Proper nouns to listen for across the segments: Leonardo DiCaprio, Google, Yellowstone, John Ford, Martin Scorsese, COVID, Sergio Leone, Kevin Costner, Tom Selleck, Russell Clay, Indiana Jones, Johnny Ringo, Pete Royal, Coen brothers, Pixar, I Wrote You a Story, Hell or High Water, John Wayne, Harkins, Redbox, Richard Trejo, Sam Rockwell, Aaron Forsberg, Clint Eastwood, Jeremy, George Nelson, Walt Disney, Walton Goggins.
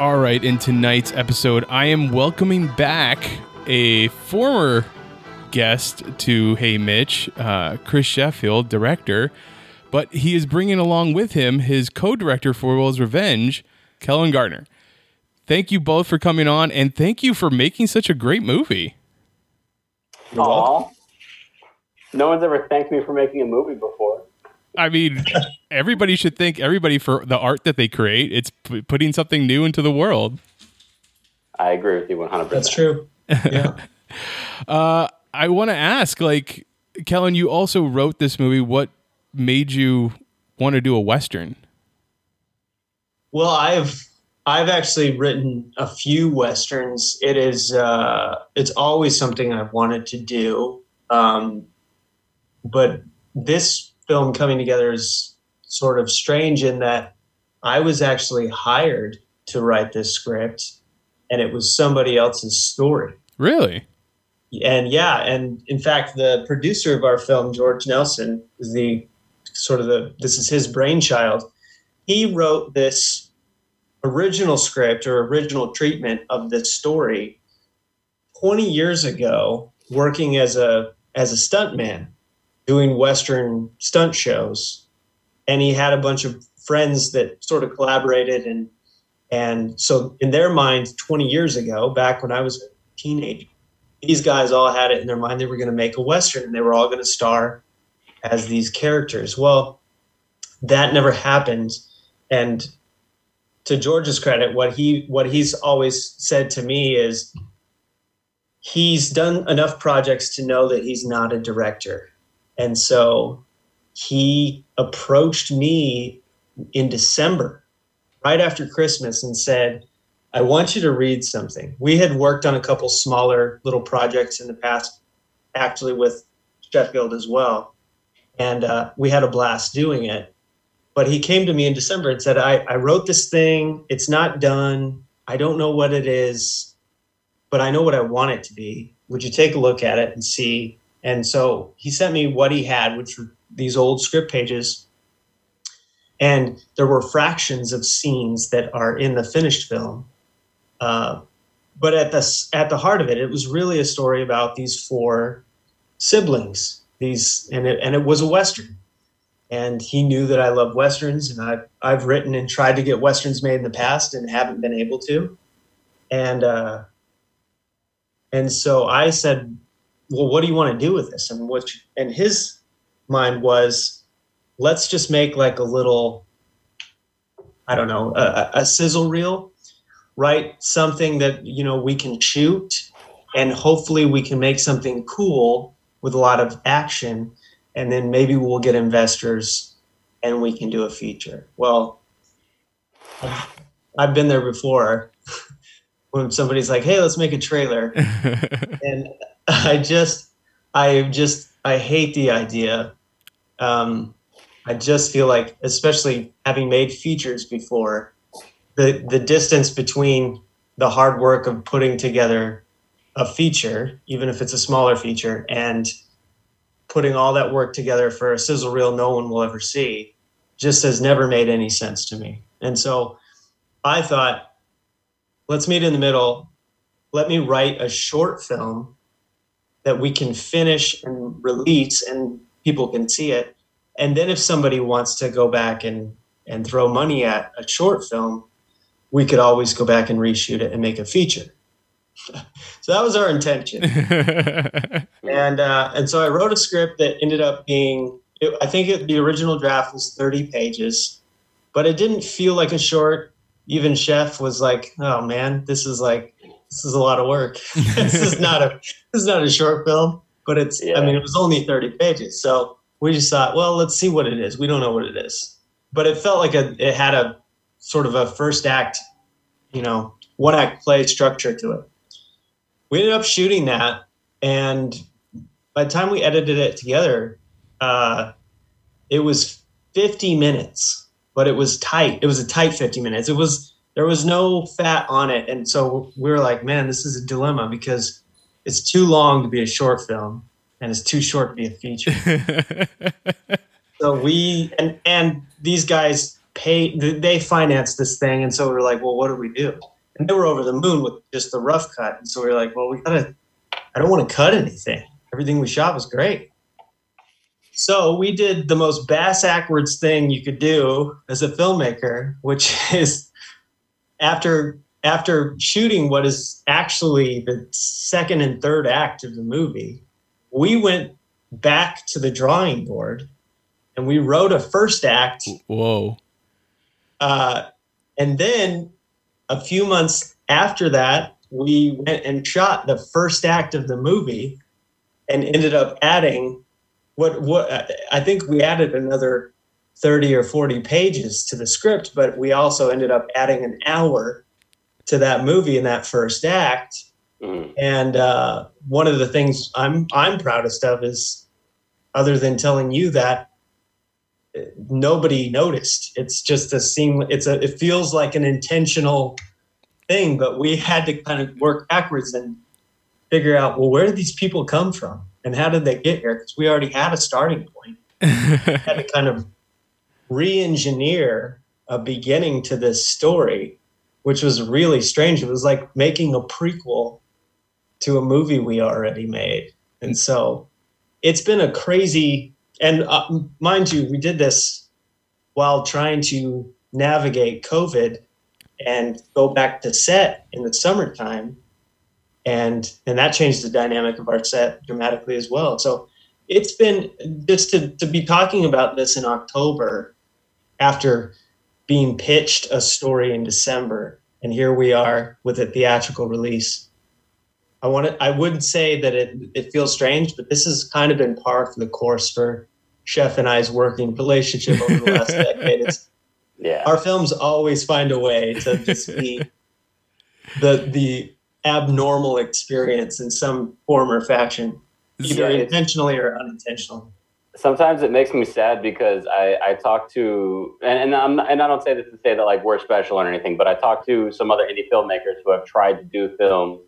All right, in tonight's episode, I am welcoming back a former guest to Hey, Mitch, Chris Sheffield, director. But he is bringing along with him his co-director for World's Revenge, Kellen Gardner. Thank you both for coming on, and thank you for making such a great movie. Aww. No one's ever thanked me for making a movie before. I mean, everybody should thank everybody for the art that they create. It's putting something new into the world. I agree with you 100%. That's true. Yeah. I want to ask, like, Kellen, you also wrote this movie. What made you want to do a Western? Well, I've actually written a few Westerns. It is, it's always something I've wanted to do. But this film coming together is sort of strange in that I was actually hired to write this script and it was somebody else's story. Really? And yeah. And in fact, the producer of our film, George Nelson, is the, sort of the, this is his brainchild. He wrote this original script or original treatment of this story 20 years ago, working as a stuntman, doing Western stunt shows. And he had a bunch of friends that sort of collaborated. And so in their minds, 20 years ago, back when I was a teenager, these guys all had it in their mind they were going to make a Western and they were all going to star as these characters. Well, that never happened. And to George's credit, what he's always said to me is he's done enough projects to know that he's not a director. And so he approached me in December, right after Christmas, and said, I want you to read something. We had worked on a couple smaller little projects in the past, actually with Sheffield as well. And we had a blast doing it. But he came to me in December and said, I wrote this thing. It's not done. I don't know what it is, but I know what I want it to be. Would you take a look at it and see? And so he sent me what he had, which were these old script pages. And there were fractions of scenes that are in the finished film. But at the heart of it, it was really a story about these four siblings. And it was a Western, and he knew that I love Westerns, and I've written and tried to get Westerns made in the past and haven't been able to. And so I said, well, what do you want to do with this? And his mind was, let's just make like a little, I don't know, a sizzle reel, right? Something that, you know, we can shoot and hopefully we can make something cool with a lot of action, and then maybe we'll get investors and we can do a feature. Well, I've been there before when somebody's like, hey, let's make a trailer. And I hate the idea. I just feel like, especially having made features before, the distance between the hard work of putting together a feature, even if it's a smaller feature, and putting all that work together for a sizzle reel no one will ever see just has never made any sense to me. And so I thought, let's meet in the middle. Let me write a short film that we can finish and release and people can see it. And then if somebody wants to go back and throw money at a short film, we could always go back and reshoot it and make a feature. So that was our intention. And so I wrote a script that ended up being I think the original draft was 30 pages, but it didn't feel like a short. Even Chef was like, "Oh man, this is a lot of work. this is not a short film." But it's, yeah. I mean, it was only 30 pages, so we just thought, well, let's see what it is. We don't know what it is, but it felt like it had a sort of a first act, one act play structure to it. We ended up shooting that, and by the time we edited it together, it was 50 minutes, but it was tight. It was a tight 50 minutes. There was no fat on it, and so we were like, man, this is a dilemma because it's too long to be a short film, and it's too short to be a feature. So and these guys they financed this thing, and so we were like, well, what do we do? And they were over the moon with just the rough cut, and so we were like, well, I don't want to cut anything. Everything we shot was great. So we did the most bass-ackwards thing you could do as a filmmaker, which is after shooting what is actually the second and third act of the movie, we went back to the drawing board and we wrote a first act. Whoa. And then a few months after that, we went and shot the first act of the movie and ended up adding what I think we added another 30 or 40 pages to the script, but we also ended up adding an hour to that movie in that first act. Mm. And one of the things I'm proudest of is, other than telling you that, nobody noticed. It's just a seamless, it feels like an intentional thing, but we had to kind of work backwards and figure out, well, where did these people come from and how did they get here? Because we already had a starting point. We had to kind of re-engineer a beginning to this story, which was really strange. It was like making a prequel to a movie we already made. And so it's been a crazy, and mind you, we did this while trying to navigate COVID and go back to set in the summertime. And that changed the dynamic of our set dramatically as well. So it's been, just to be talking about this in October after being pitched a story in December, and here we are with a theatrical release. I wouldn't say that it feels strange, but this has kind of been par for the course for Chef and I's working relationship over the last decade. Our films always find a way to just be the abnormal experience in some form or fashion, either intentionally or unintentionally. Sometimes it makes me sad because I talk to, and I don't say this to say that like we're special or anything, but I talk to some other indie filmmakers who have tried to do films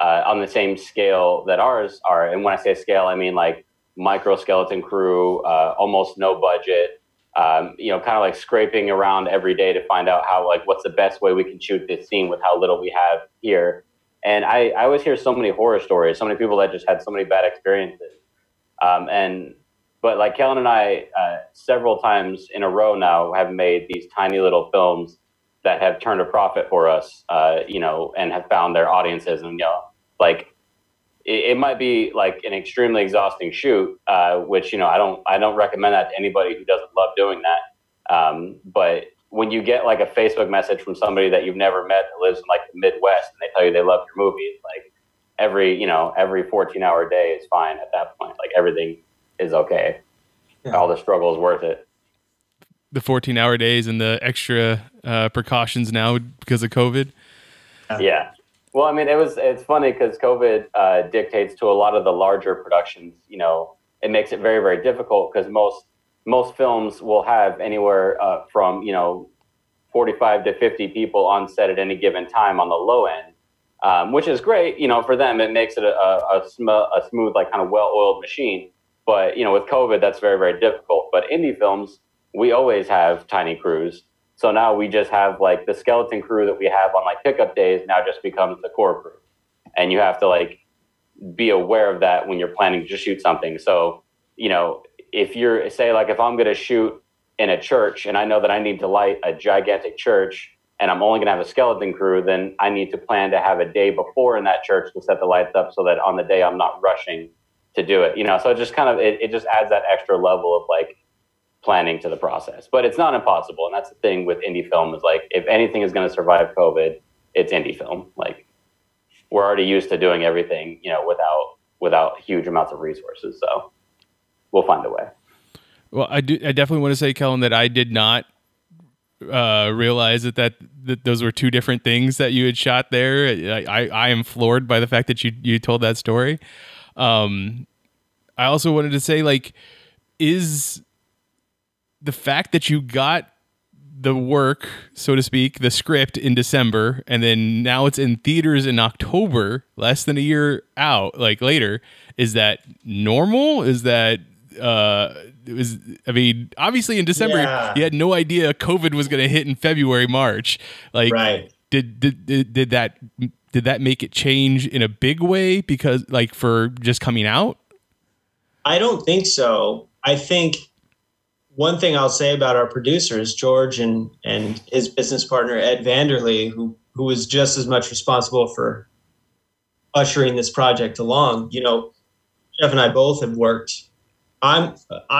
on the same scale that ours are. And when I say scale, I mean like micro skeleton crew, almost no budget, kind of like scraping around every day to find out how, like, what's the best way we can shoot this scene with how little we have here. And I always hear so many horror stories, so many people that just had so many bad experiences. But like Kellen and I, several times in a row now, have made these tiny little films that have turned a profit for us, and have found their audiences. And it might be like an extremely exhausting shoot, which I don't recommend that to anybody who doesn't love doing that. But when you get like a Facebook message from somebody that you've never met that lives in like the Midwest, and they tell you they love your movie, it's like every 14-hour day is fine at that point. Like everything is okay. Yeah. All the struggle is worth it. The 14-hour days and the extra precautions now because of COVID. Yeah. Well, I mean, it's funny because COVID dictates to a lot of the larger productions, it makes it very, very difficult because most films will have anywhere from, 45 to 50 people on set at any given time on the low end, which is great. For them, it makes it a smooth, like kind of well-oiled machine. But, with COVID, that's very, very difficult. But indie films, we always have tiny crews. So now we just have like the skeleton crew that we have on like pickup days now just becomes the core crew. And you have to like be aware of that when you're planning to shoot something. So, if you're if I'm going to shoot in a church and I know that I need to light a gigantic church and I'm only going to have a skeleton crew, then I need to plan to have a day before in that church to set the lights up so that on the day I'm not rushing to do it, you know? So it just kind of, it just adds that extra level of like planning to the process, but it's not impossible. And that's the thing with indie film is like, if anything is going to survive COVID, it's indie film. Like we're already used to doing everything, you know, without huge amounts of resources. So we'll find a way. Well, I definitely want to say, Kellen, that I did not realize that those were two different things that you had shot there. I am floored by the fact that you told that story. I also wanted to say, like, is the fact that you got the work, so to speak, the script in December, and then now it's in theaters in October, less than a year out, like later, is that normal? Is that obviously in December, yeah, you had no idea COVID was going to hit in February, March. Like, right. Did that make it change in a big way because like for just coming out? I don't think so. I think one thing I'll say about our producers, George and his business partner, Ed Vanderley, who was just as much responsible for ushering this project along, you know, Jeff and I both have worked. I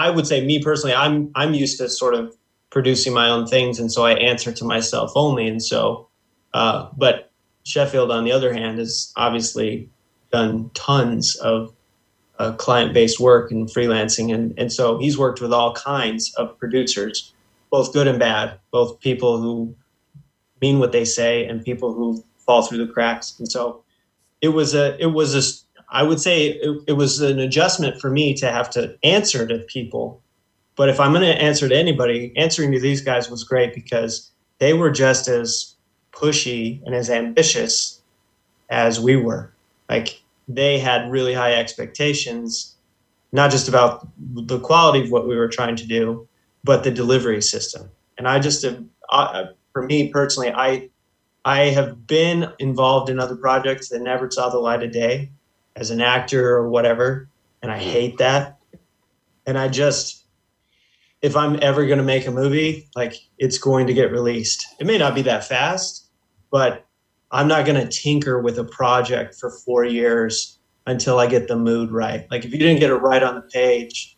would say me personally, I'm used to sort of producing my own things. And so I answer to myself only. And so, but Sheffield on the other hand has obviously done tons of client-based work and freelancing. And so he's worked with all kinds of producers, both good and bad, both people who mean what they say and people who fall through the cracks. And so I would say it was an adjustment for me to have to answer to people. But if I'm going to answer to anybody, answering to these guys was great because they were just as pushy and as ambitious as we were. Like they had really high expectations, not just about the quality of what we were trying to do, but the delivery system. And for me personally, I have been involved in other projects that never saw the light of day, as an actor or whatever. And I hate that. And I just, if I'm ever going to make a movie, like it's going to get released. It may not be that fast, but I'm not going to tinker with a project for 4 years until I get the mood right. Like if you didn't get it right on the page,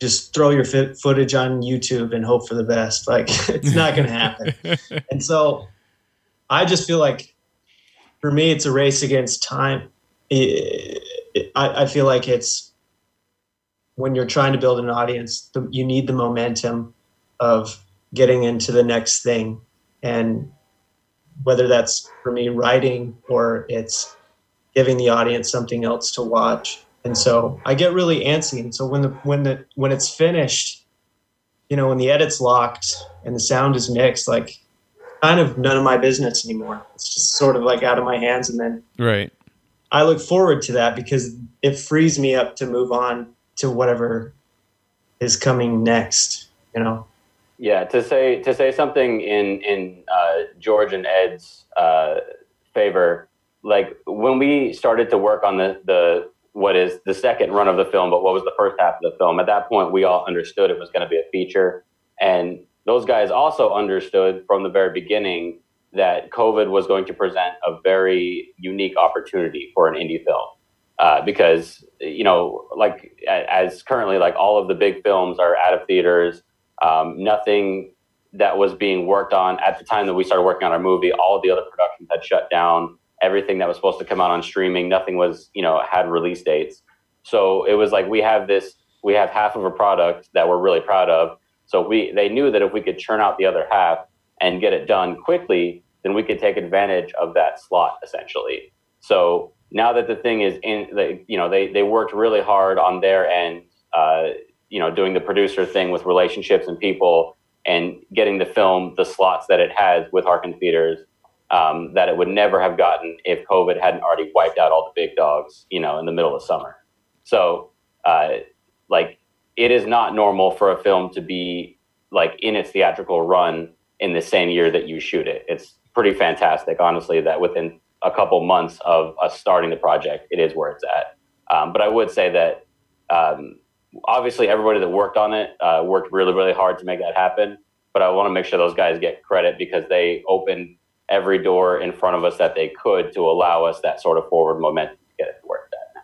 just throw your footage on YouTube and hope for the best. Like it's not going to happen. And so I just feel like for me, it's a race against time. I feel like it's when you're trying to build an audience, you need the momentum of getting into the next thing. And whether that's for me writing or it's giving the audience something else to watch. And so I get really antsy. And so when it's finished, you know, when the edit's locked and the sound is mixed, like kind of none of my business anymore. It's just sort of like out of my hands. And then right. I look forward to that because it frees me up to move on to whatever is coming next, you know? Yeah. To say something in George and Ed's favor, like when we started to work on what is the second run of the film, but what was the first half of the film, at that point, we all understood it was going to be a feature. And those guys also understood from the very beginning that COVID was going to present a very unique opportunity for an indie film. Because, you know, like as currently, like all of the big films are out of theaters. Nothing that was being worked on at the time that we started working on our movie, all of the other productions had shut down. Everything that was supposed to come out on streaming, nothing was, you know, had release dates. So it was like, we have half of a product that we're really proud of. So they knew that if we could churn out the other half and get it done quickly, then we could take advantage of that slot essentially. So now that the thing is they worked really hard on their end, you know, doing the producer thing with relationships and people and getting the film the slots that it has with Harkins Theaters, that it would never have gotten if COVID hadn't already wiped out all the big dogs, you know, in the middle of summer. So like it is not normal for a film to be like in its theatrical run in the same year that you shoot it. It's pretty fantastic, honestly, that within a couple months of us starting the project, it is where it's at. But I would say that obviously everybody that worked on it worked really, really hard to make that happen. But I want to make sure those guys get credit because they opened every door in front of us that they could to allow us that sort of forward momentum to get it to where it's at now.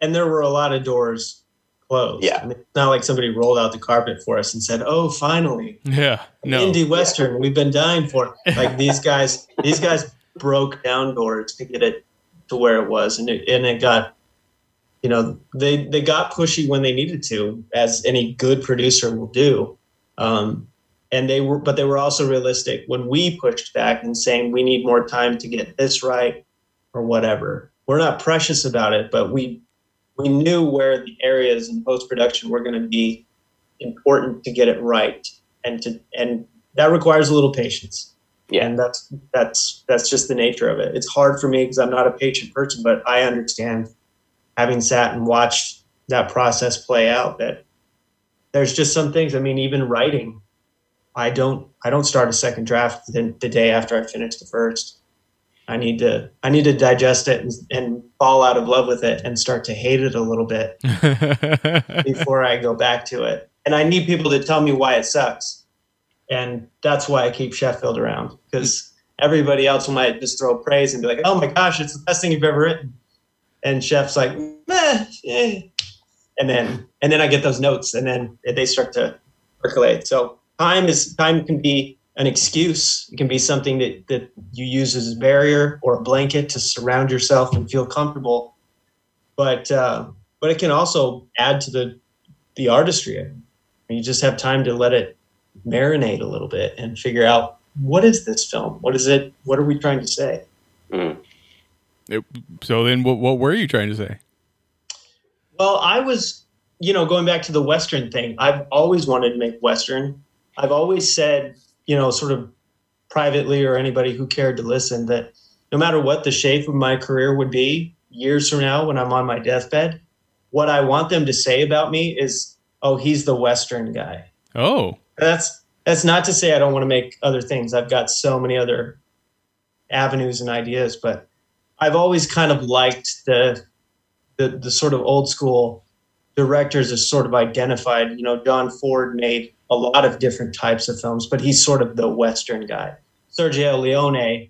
And there were a lot of doors closed. Yeah. I mean, it's not like somebody rolled out the carpet for us and said, "Oh, finally." Yeah. No. Indie Western, we've been dying for it. Like these guys broke down doors to get it to where it was. And it got, you know, they got pushy when they needed to, as any good producer will do. And they were also realistic when we pushed back and saying, we need more time to get this right or whatever. We're not precious about it, but we knew where the areas in post-production were going to be important to get it right, and that requires a little patience. Yeah, and that's just the nature of it. It's hard for me because I'm not a patient person, but I understand, having sat and watched that process play out, that there's just some things. I mean, even writing, I don't start a second draft the day after I finish the first. I need to digest it and fall out of love with it and start to hate it a little bit before I go back to it. And I need people to tell me why it sucks. And that's why I keep Sheffield around, because everybody else might just throw praise and be like, "Oh my gosh, it's the best thing you've ever written." And Sheff's like, "Meh, eh." And then I get those notes, and then they start to percolate. So time can be an excuse. It can be something that you use as a barrier or a blanket to surround yourself and feel comfortable. But it can also add to the artistry. I mean, you just have time to let it marinate a little bit and figure out, what is this film? What is it? What are we trying to say? Mm. So then what were you trying to say? Well, I was, going back to the Western thing, I've always wanted to make Western. I've always said, sort of privately, or anybody who cared to listen, that no matter what the shape of my career would be years from now, when I'm on my deathbed, what I want them to say about me is, "Oh, he's the Western guy." Oh, and that's not to say I don't want to make other things. I've got so many other avenues and ideas, but I've always kind of liked the sort of old school directors as sort of identified. John Ford made a lot of different types of films, but he's sort of the Western guy. Sergio Leone,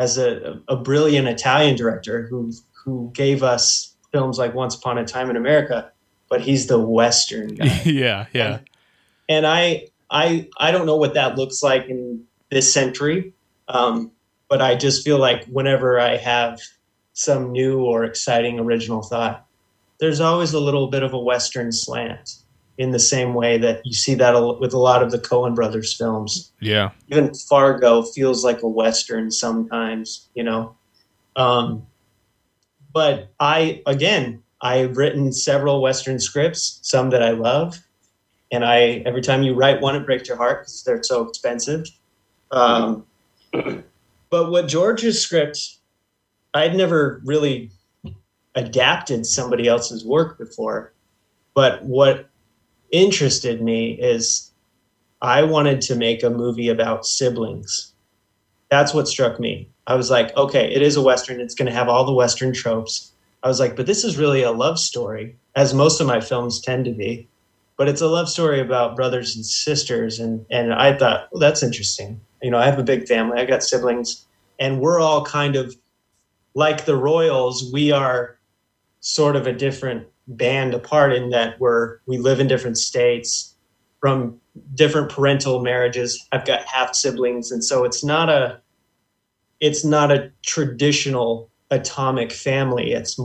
as a brilliant Italian director who gave us films like Once Upon a Time in America, but he's the Western guy. Yeah. And I don't know what that looks like in this century, but I just feel like whenever I have some new or exciting original thought, there's always a little bit of a Western slant. In the same way that you see that with a lot of the Coen brothers films. Yeah. Even Fargo feels like a Western sometimes, but I've written several Western scripts, some that I love. And every time you write one, it breaks your heart because they're so expensive. But what George's script, I'd never really adapted somebody else's work before, but what interested me is I wanted to make a movie about siblings. That's what struck me. I was like, okay, it is a Western. It's going to have all the Western tropes. I was like, but this is really a love story, as most of my films tend to be. But it's a love story about brothers and sisters. And I thought, well, that's interesting. I have a big family. I got siblings. And we're all kind of like the Royals. We are sort of a different band apart in that we live in different states from different parental marriages. I've got half siblings, and so it's not a traditional atomic family. It's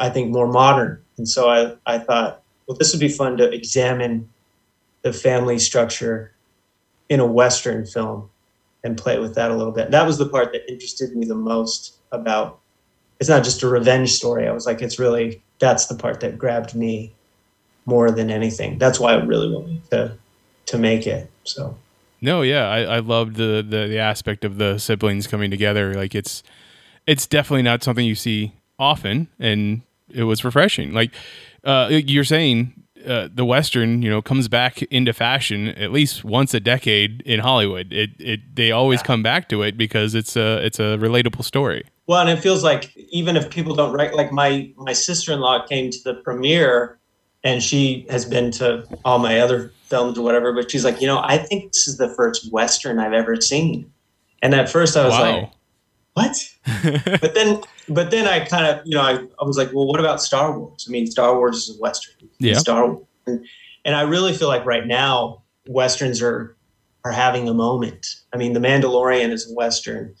I think more modern. And so I thought, well, this would be fun to examine the family structure in a Western film and play with that a little bit. That was the part that interested me the most about. It's not just a revenge story. I was like, that's the part that grabbed me more than anything. That's why I really wanted to make it. So. No, yeah. I loved the aspect of the siblings coming together. Like it's definitely not something you see often, and it was refreshing. Like, you're saying, the Western, comes back into fashion at least once a decade in Hollywood. They always come back to it because it's a relatable story. Well, and it feels like even if people don't write, like my sister-in-law came to the premiere, and she has been to all my other films or whatever, but she's like, I think this is the first Western I've ever seen. And at first I was like, what? but then I kind of, I was like, well, what about Star Wars? I mean, Star Wars is a Western. Yeah. Star Wars. And I really feel like right now Westerns are having a moment. I mean, The Mandalorian is a Western.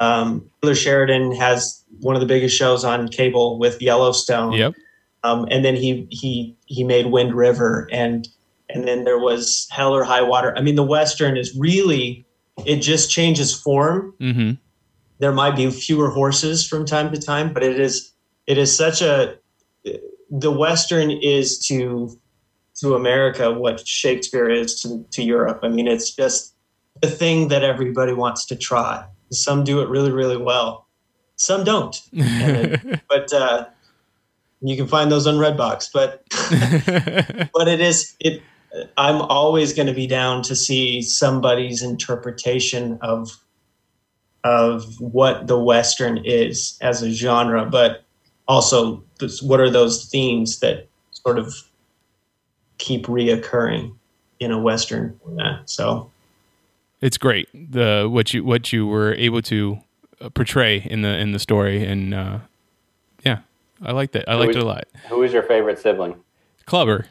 Taylor Sheridan has one of the biggest shows on cable with Yellowstone. Yep. And then he made Wind River, and then there was Hell or High Water. I mean, the Western is really, it just changes form. Mm-hmm. There might be fewer horses from time to time, but it is such a, the Western is to America what Shakespeare is to Europe. I mean, it's just the thing that everybody wants to try. Some do it really, really well. Some don't. But you can find those on Redbox. But but it is. I'm always going to be down to see somebody's interpretation of what the Western is as a genre, but also what are those themes that sort of keep reoccurring in a Western format. So it's great what you were able to portray in the story, and yeah, I liked that. I liked it a lot. Who is your favorite sibling? Clubber.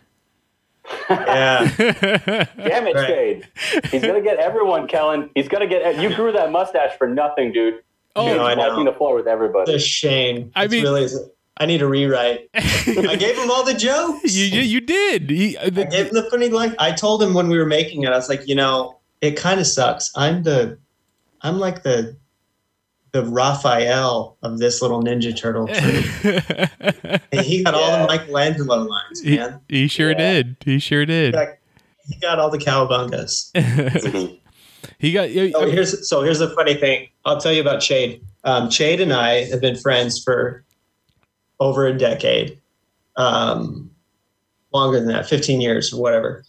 Yeah. Damn it, Shade. Right. He's gonna get everyone, Kellen. He's gonna get. You grew that mustache for nothing, dude. Oh, you know, I know. The floor with everybody. It's a shame. I mean, really, I need a rewrite. I gave him all the jokes. You did. I gave him the funny line. I told him when we were making it, I was like, it kind of sucks. I'm like the Raphael of this little Ninja Turtle troupe. And he got all the Michelangelo lines, man. He sure did. He sure did. He got all the cowabungas. Here's the funny thing. I'll tell you about Shade. Shade and I have been friends for over a decade, longer than that, 15 years or whatever.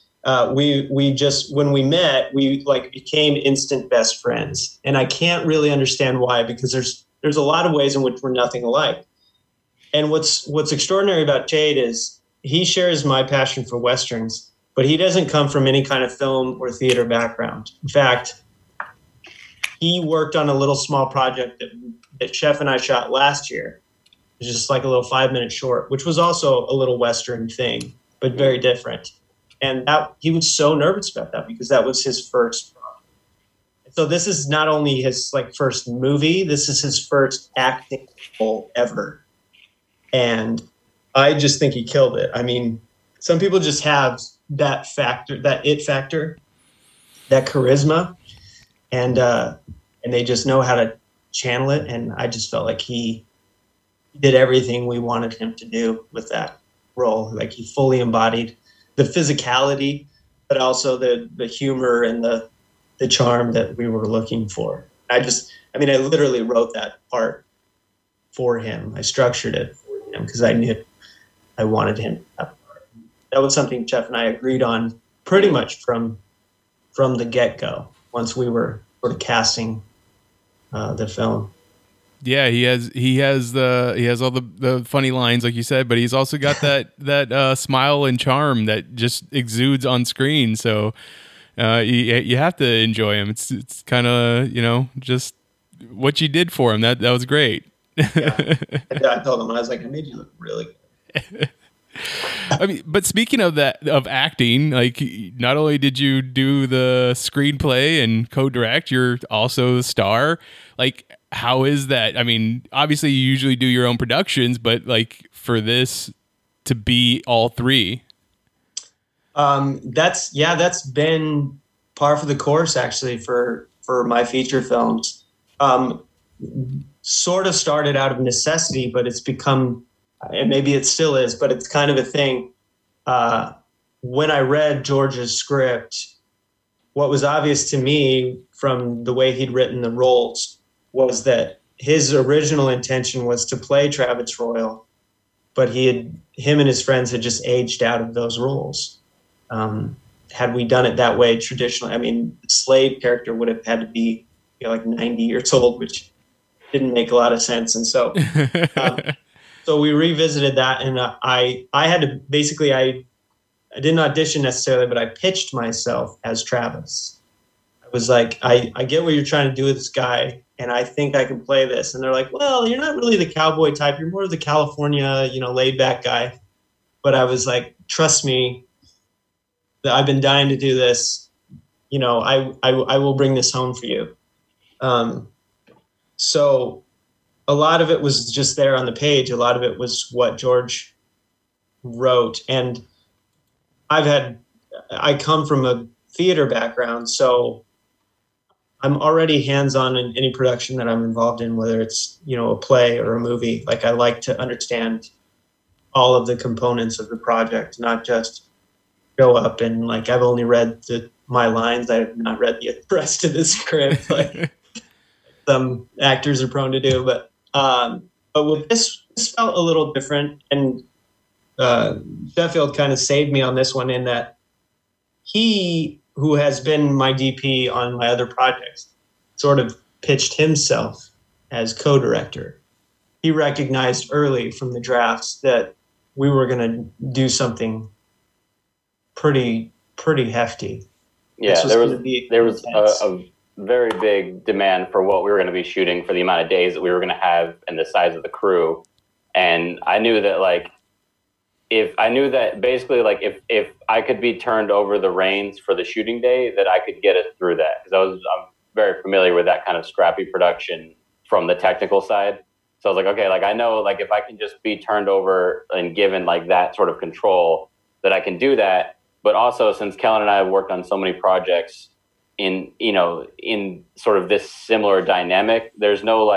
We just, when we met, we like became instant best friends, and I can't really understand why, because there's a lot of ways in which we're nothing alike. And what's extraordinary about Jade is he shares my passion for Westerns, but he doesn't come from any kind of film or theater background. In fact, he worked on a little small project that Chef and I shot last year. It was just like a little 5-minute short, which was also a little Western thing, but very different. And that he was so nervous about that because that was his first project. So this is not only his first movie, this is his first acting role ever. And I just think he killed it. I mean, some people just have that factor, that it factor, that charisma, and they just know how to channel it. And I just felt like he did everything we wanted him to do with that role. Like he fully embodied the physicality, but also the humor and the charm that we were looking for. I literally wrote that part for him. I structured it for him because I knew I wanted him to have that part. That was something Jeff and I agreed on pretty much from the get-go once we were sort of casting the film. Yeah, he has all the funny lines like you said, but he's also got that smile and charm that just exudes on screen. So you have to enjoy him. It's kind of just what you did for him. That was great. Yeah. I told him, I was like, I made you look really good. I mean, but speaking of that, of acting, not only did you do the screenplay and co-direct, you're also the star. How is that? I mean, obviously you usually do your own productions, but for this to be all three. That's been par for the course actually for my feature films. Sort of started out of necessity, but it's become, and maybe it still is, but it's kind of a thing. When I read George's script, what was obvious to me from the way he'd written the roles was that his original intention was to play Travis Royal, but him and his friends had just aged out of those roles. Had we done it that way traditionally, I mean, the slave character would have had to be 90 years old, which didn't make a lot of sense. And so, so we revisited that, and I had to basically, I didn't audition necessarily, but I pitched myself as Travis. I was like, I get what you're trying to do with this guy, and I think I can play this. And they're like, well, you're not really the cowboy type. You're more of the California, laid back guy. But I was like, trust me, that I've been dying to do this. I will bring this home for you. So a lot of it was just there on the page. A lot of it was what George wrote. And I come from a theater background, so I'm already hands-on in any production that I'm involved in, whether it's, a play or a movie. Like, I like to understand all of the components of the project, not just go up and I've only read my lines. I have not read the rest of the script, like some actors are prone to do. But with this felt a little different, and Sheffield kind of saved me on this one in that he, who has been my DP on my other projects, sort of pitched himself as co-director. He recognized early from the drafts that we were going to do something pretty hefty. Yeah, there was a very big demand for what we were going to be shooting, for the amount of days that we were going to have and the size of the crew. And I knew that if I could be turned over the reins for the shooting day, that I could get us through that, because I'm very familiar with that kind of scrappy production from the technical side. So I was like, okay, I know, if I can just be turned over and given that sort of control, that I can do that. But also, since Kellen and I have worked on so many projects in sort of this similar dynamic, there's no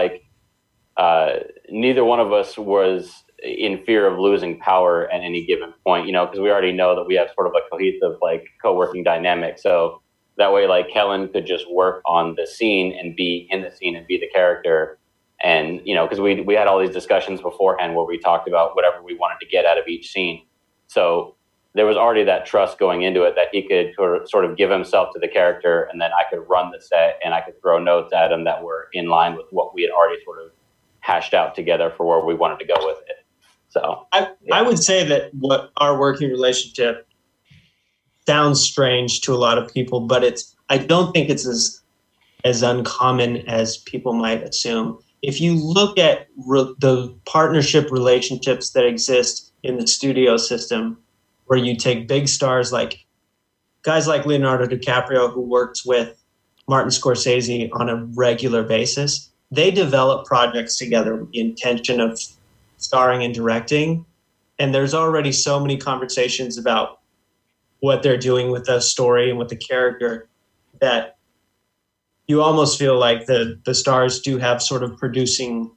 neither one of us was in fear of losing power at any given point, because we already know that we have sort of a cohesive, co-working dynamic. So that way, Kellen could just work on the scene and be in the scene and be the character. And, because we had all these discussions beforehand where we talked about whatever we wanted to get out of each scene. So there was already that trust going into it that he could sort of give himself to the character, and then I could run the set and I could throw notes at him that were in line with what we had already sort of hashed out together for where we wanted to go with it. So I would say that what our working relationship sounds strange to a lot of people, but I don't think it's as uncommon as people might assume. If you look at the partnership relationships that exist in the studio system, where you take big stars like guys like Leonardo DiCaprio, who works with Martin Scorsese on a regular basis, they develop projects together with the intention of starring and directing. And there's already so many conversations about what they're doing with the story and with the character that you almost feel like the stars do have sort of producing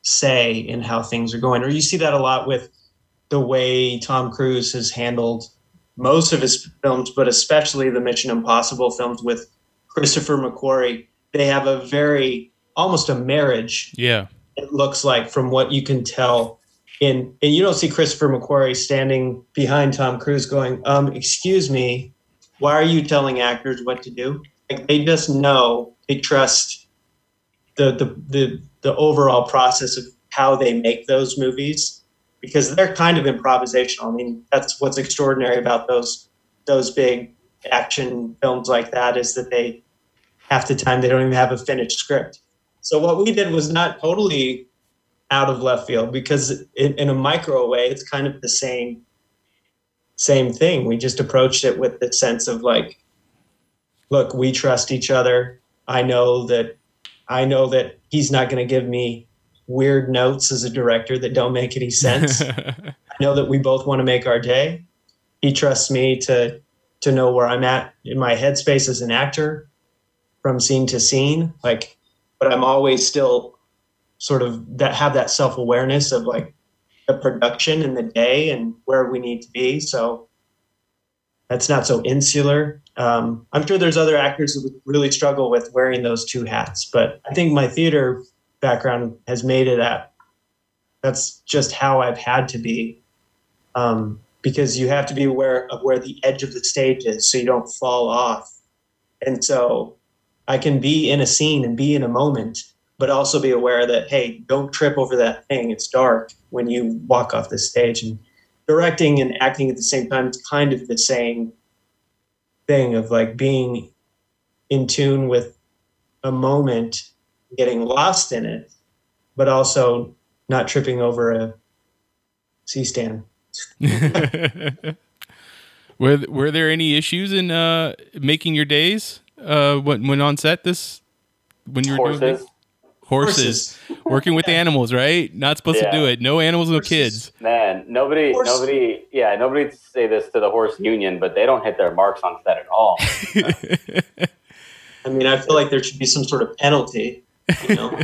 say in how things are going. Or you see that a lot with the way Tom Cruise has handled most of his films, but especially the Mission Impossible films with Christopher McQuarrie. They have a very, almost a marriage. Yeah. It looks like, from what you can tell, and you don't see Christopher McQuarrie standing behind Tom Cruise going, excuse me, why are you telling actors what to do? They just know, they trust the overall process of how they make those movies, because they're kind of improvisational. I mean, that's what's extraordinary about those big action films like that, is that they, half the time, they don't even have a finished script. So what we did was not totally out of left field, because in a micro way, it's kind of the same thing. We just approached it with the sense of look, we trust each other. I know that he's not going to give me weird notes as a director that don't make any sense. I know that we both want to make our day. He trusts me to know where I'm at in my headspace as an actor from scene to scene. But I'm always still sort of have that self-awareness of the production and the day and where we need to be. So that's not so insular. I'm sure there's other actors who would really struggle with wearing those two hats, but I think my theater background has made it that's just how I've had to be. Because you have to be aware of where the edge of the stage is so you don't fall off. And so I can be in a scene and be in a moment, but also be aware that, hey, don't trip over that thing. It's dark when you walk off the stage. And directing and acting at the same time is kind of the same thing of being in tune with a moment, getting lost in it, but also not tripping over a C-stand. Were there any issues in making your days when on set? Horses. Working with animals, right? Not supposed to do it. No animals, no kids. Man, nobody. Yeah, nobody say this to the horse union, but they don't hit their marks on set at all. I mean, I feel like there should be some sort of penalty. You know?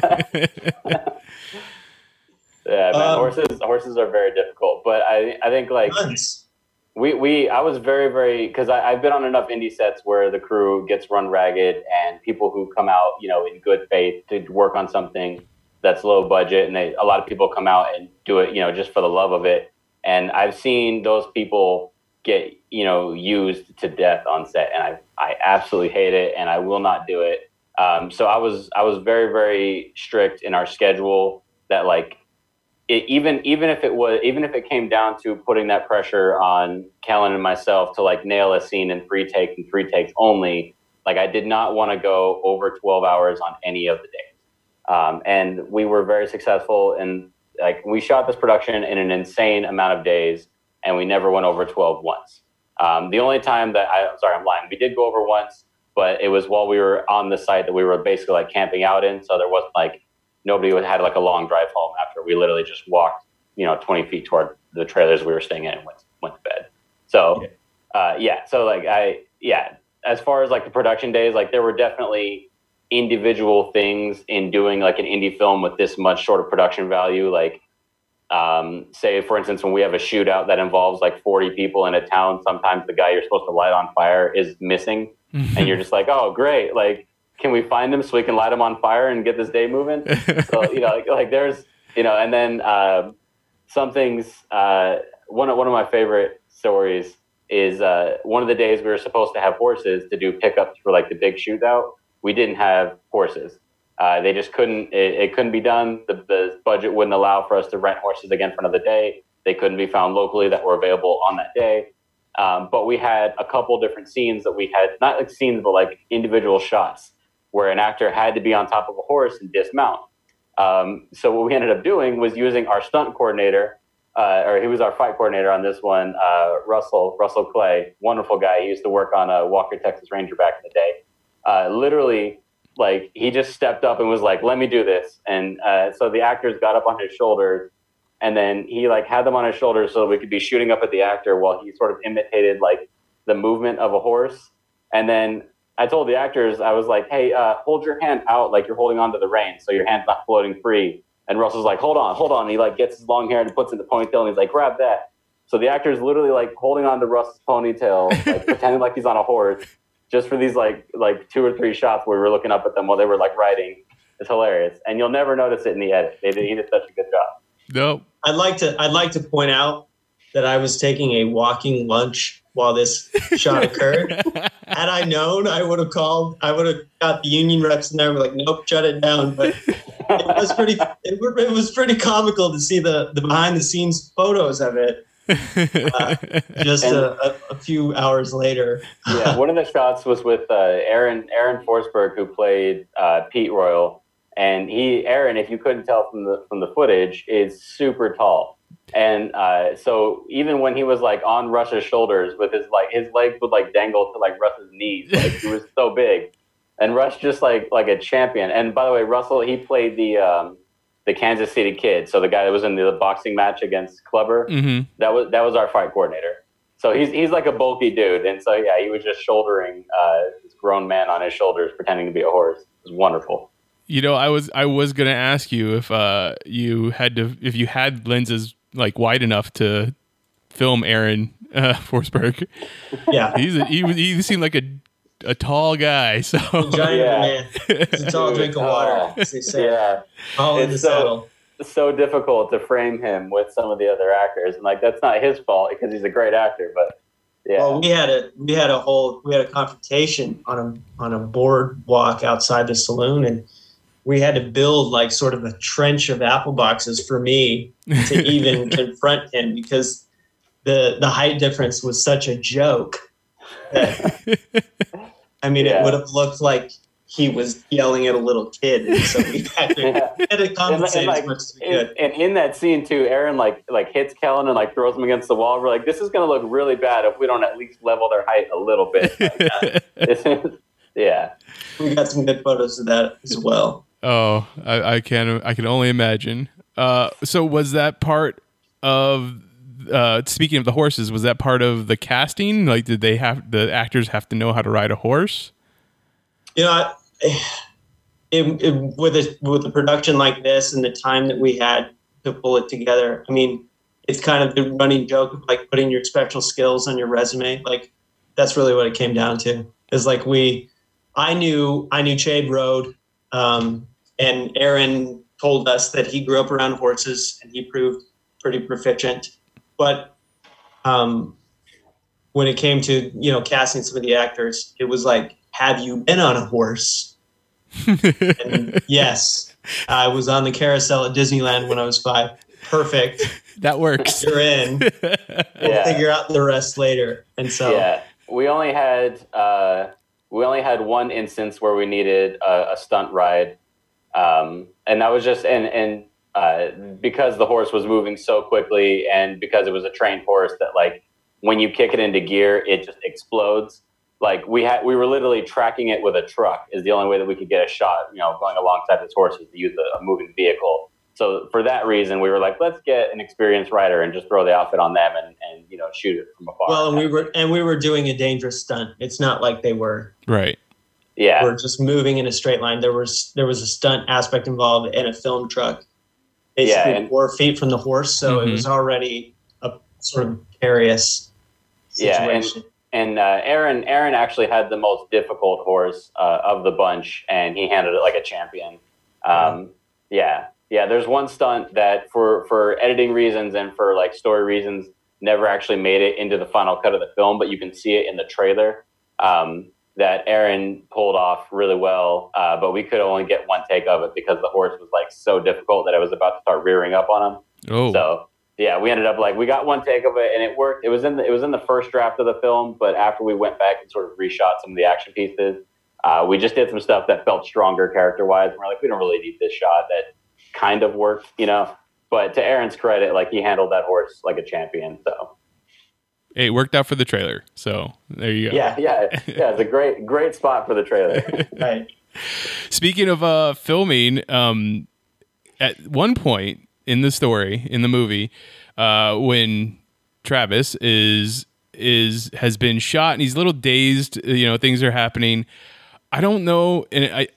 Yeah, man, horses are very difficult, but I think like I was very, because I've been on enough indie sets where the crew gets run ragged and people who come out, you know, in good faith to work on something that's low budget, and a lot of people come out and do it, you know, just for the love of it. And I've seen those people get, you know, used to death on set, and I absolutely hate it, and I will not do it. So I was very, very strict in our schedule that like, Even if it came down to putting that pressure on Kellen and myself to like nail a scene in three takes only, like I did not want to go over 12 hours on any of the days. And we were very successful, and like we shot this production in an insane amount of days, and we never went over 12 once. The only time that I'm lying. We did go over once, but it was while we were on the site that we were basically like camping out in. So there wasn't like, nobody had like a long drive home after. We literally just walked, you know, 20 feet toward the trailers we were staying in and went to bed. So, as far as like the production days, like there were definitely individual things in doing like an indie film with this much sort of production value. Like, say for instance, when we have a shootout that involves like 40 people in a town, sometimes the guy you're supposed to light on fire is missing, and you're just like, oh great, like, can we find them so we can light them on fire and get this day moving? So, you know, like there's, you know, and then some things, one of my favorite stories is one of the days we were supposed to have horses to do pickups for like the big shootout. We didn't have horses. They just couldn't, it couldn't be done. The budget wouldn't allow for us to rent horses again for another day. They couldn't be found locally that were available on that day. But we had a couple different scenes that we had, not like scenes, but like individual shots, where an actor had to be on top of a horse and dismount. So what we ended up doing was using our stunt coordinator, or he was our fight coordinator on this one, Russell Clay, wonderful guy. He used to work on Walker, Texas Ranger back in the day. Literally, like, he just stepped up and was like, let me do this. And so the actors got up on his shoulders, and then he, like, had them on his shoulders so we could be shooting up at the actor while he sort of imitated, like, the movement of a horse. And then I told the actors, I was like, hey, hold your hand out like you're holding onto the rein, so your hand's not floating free. And Russell's like, hold on. And he like gets his long hair and puts it in the ponytail, and he's like, grab that. So the actor's literally like holding on to Russell's ponytail, like pretending like he's on a horse, just for these like two or three shots where we were looking up at them while they were like riding. It's hilarious. And you'll never notice it in the edit. He did such a good job. No. I'd like to point out that I was taking a walking lunch while this shot occurred. Had I known, I would have got the union reps in there and were like, nope, shut it down. But it was pretty comical to see the behind the scenes photos of it just a few hours later. Yeah, one of the shots was with Aaron Forsberg, who played Pete Royal. And Aaron, if you couldn't tell from the footage, is super tall. And so even when he was like on Russ's shoulders with his legs would like dangle to like Russ's knees, like he was so big, and Russ just like a champion. And by the way, Russell, he played the Kansas City Kid, so the guy that was in the boxing match against Clubber, that was our fight coordinator. So he's like a bulky dude, and so yeah, he was just shouldering this grown man on his shoulders, pretending to be a horse. It was wonderful. You know, I was gonna ask you if you had lenses like wide enough to film Aaron Forsberg. Yeah, he seemed like a tall guy. So a giant man. It's a tall drink of water. As they say. Yeah, it's so difficult to frame him with some of the other actors, and like that's not his fault because he's a great actor. But yeah, well, we had a confrontation on a boardwalk outside the saloon, and we had to build like sort of a trench of apple boxes for me to even confront him, because the height difference was such a joke. I mean, yeah. It would have looked like he was yelling at a little kid, and so we had to, compensate as much as we could. And in that scene too, Aaron like hits Kellen and like throws him against the wall. We're like, this is going to look really bad if we don't at least level their height a little bit. Yeah, we got some good photos of that as well. Oh, I can only imagine. So was that part of? Speaking of the horses, was that part of the casting? Like, did they have the actors have to know how to ride a horse? You know, with a production like this and the time that we had to pull it together, I mean, it's kind of the running joke of like putting your special skills on your resume. Like, that's really what it came down to. Is like I knew Chade rode, and Aaron told us that he grew up around horses and he proved pretty proficient. But when it came to, you know, casting some of the actors, it was like, have you been on a horse? And yes, I was on the carousel at Disneyland when I was 5. Perfect. That works. You're in. We'll figure out the rest later. And so we only had one instance where we needed a stunt ride, and that was just because the horse was moving so quickly and because it was a trained horse that like when you kick it into gear, it just explodes. Like we were literally tracking it with a truck is the only way that we could get a shot, you know, going alongside this horse is to use a moving vehicle. So for that reason, we were like, let's get an experienced rider and just throw the outfit on them and you know, shoot it from afar. Well, and we were doing a dangerous stunt. It's not like they were. Right. Yeah. We're just moving in a straight line. There was a stunt aspect involved in a film truck. Basically 4 feet from the horse, so It was already a sort of precarious situation. And Aaron actually had the most difficult horse of the bunch, and he handled it like a champion. There's one stunt that for editing reasons and for like story reasons never actually made it into the final cut of the film, but you can see it in the trailer that Aaron pulled off really well, but we could only get one take of it because the horse was like so difficult that I was about to start rearing up on him. Oh. So yeah, we ended up like, we got one take of it and it worked. It was in the first draft of the film, but after we went back and sort of reshot some of the action pieces, we just did some stuff that felt stronger character wise. We're like, we don't really need this shot. That kind of worked, you know, but to Aaron's credit, like he handled that horse like a champion. So hey, it worked out for the trailer, so there you go. Yeah. It's a great spot for the trailer. Right. Speaking of filming, at one point in the story, in the movie, when Travis has been shot and he's a little dazed, you know, things are happening. I don't know, and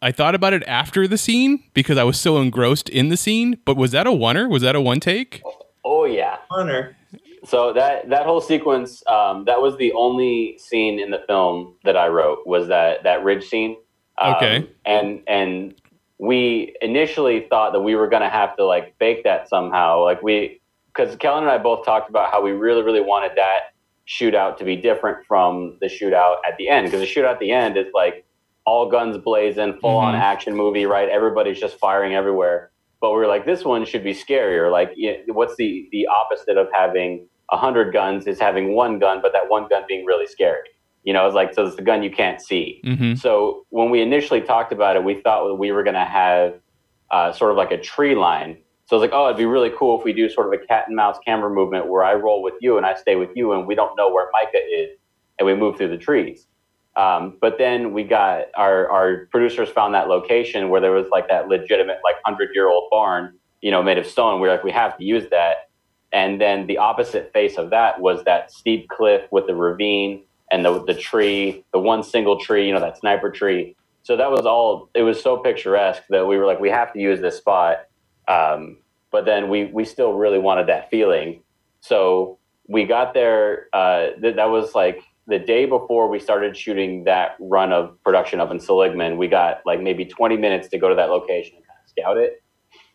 I thought about it after the scene because I was so engrossed in the scene. But was that a oneer? Was that a one take? Oh yeah, oneer. So that whole sequence, that was the only scene in the film that I wrote, was that ridge scene. Okay. And we initially thought that we were going to have to like fake that somehow. Like because Kellen and I both talked about how we really, really wanted that shootout to be different from the shootout at the end. Because the shootout at the end is like all guns blazing, full on action movie, right? Everybody's just firing everywhere. But we were like, this one should be scarier. Like, you know, what's the opposite of having 100 guns is having one gun, but that one gun being really scary. You know, it's like, so it's the gun you can't see. Mm-hmm. So when we initially talked about it, we thought we were going to have sort of like a tree line. So I was like, oh, it'd be really cool if we do sort of a cat and mouse camera movement where I roll with you and I stay with you and we don't know where Micah is and we move through the trees. But then we got our producers found that location where there was like that legitimate, like 100-year-old barn, you know, made of stone. We were like, we have to use that. And then the opposite face of that was that steep cliff with the ravine and the tree, the one single tree, you know, that sniper tree. So that was all, it was so picturesque that we were like, we have to use this spot. But then we still really wanted that feeling. So we got there, that was like, the day before we started shooting that run of production up in Seligman, we got like maybe 20 minutes to go to that location and kind of scout it.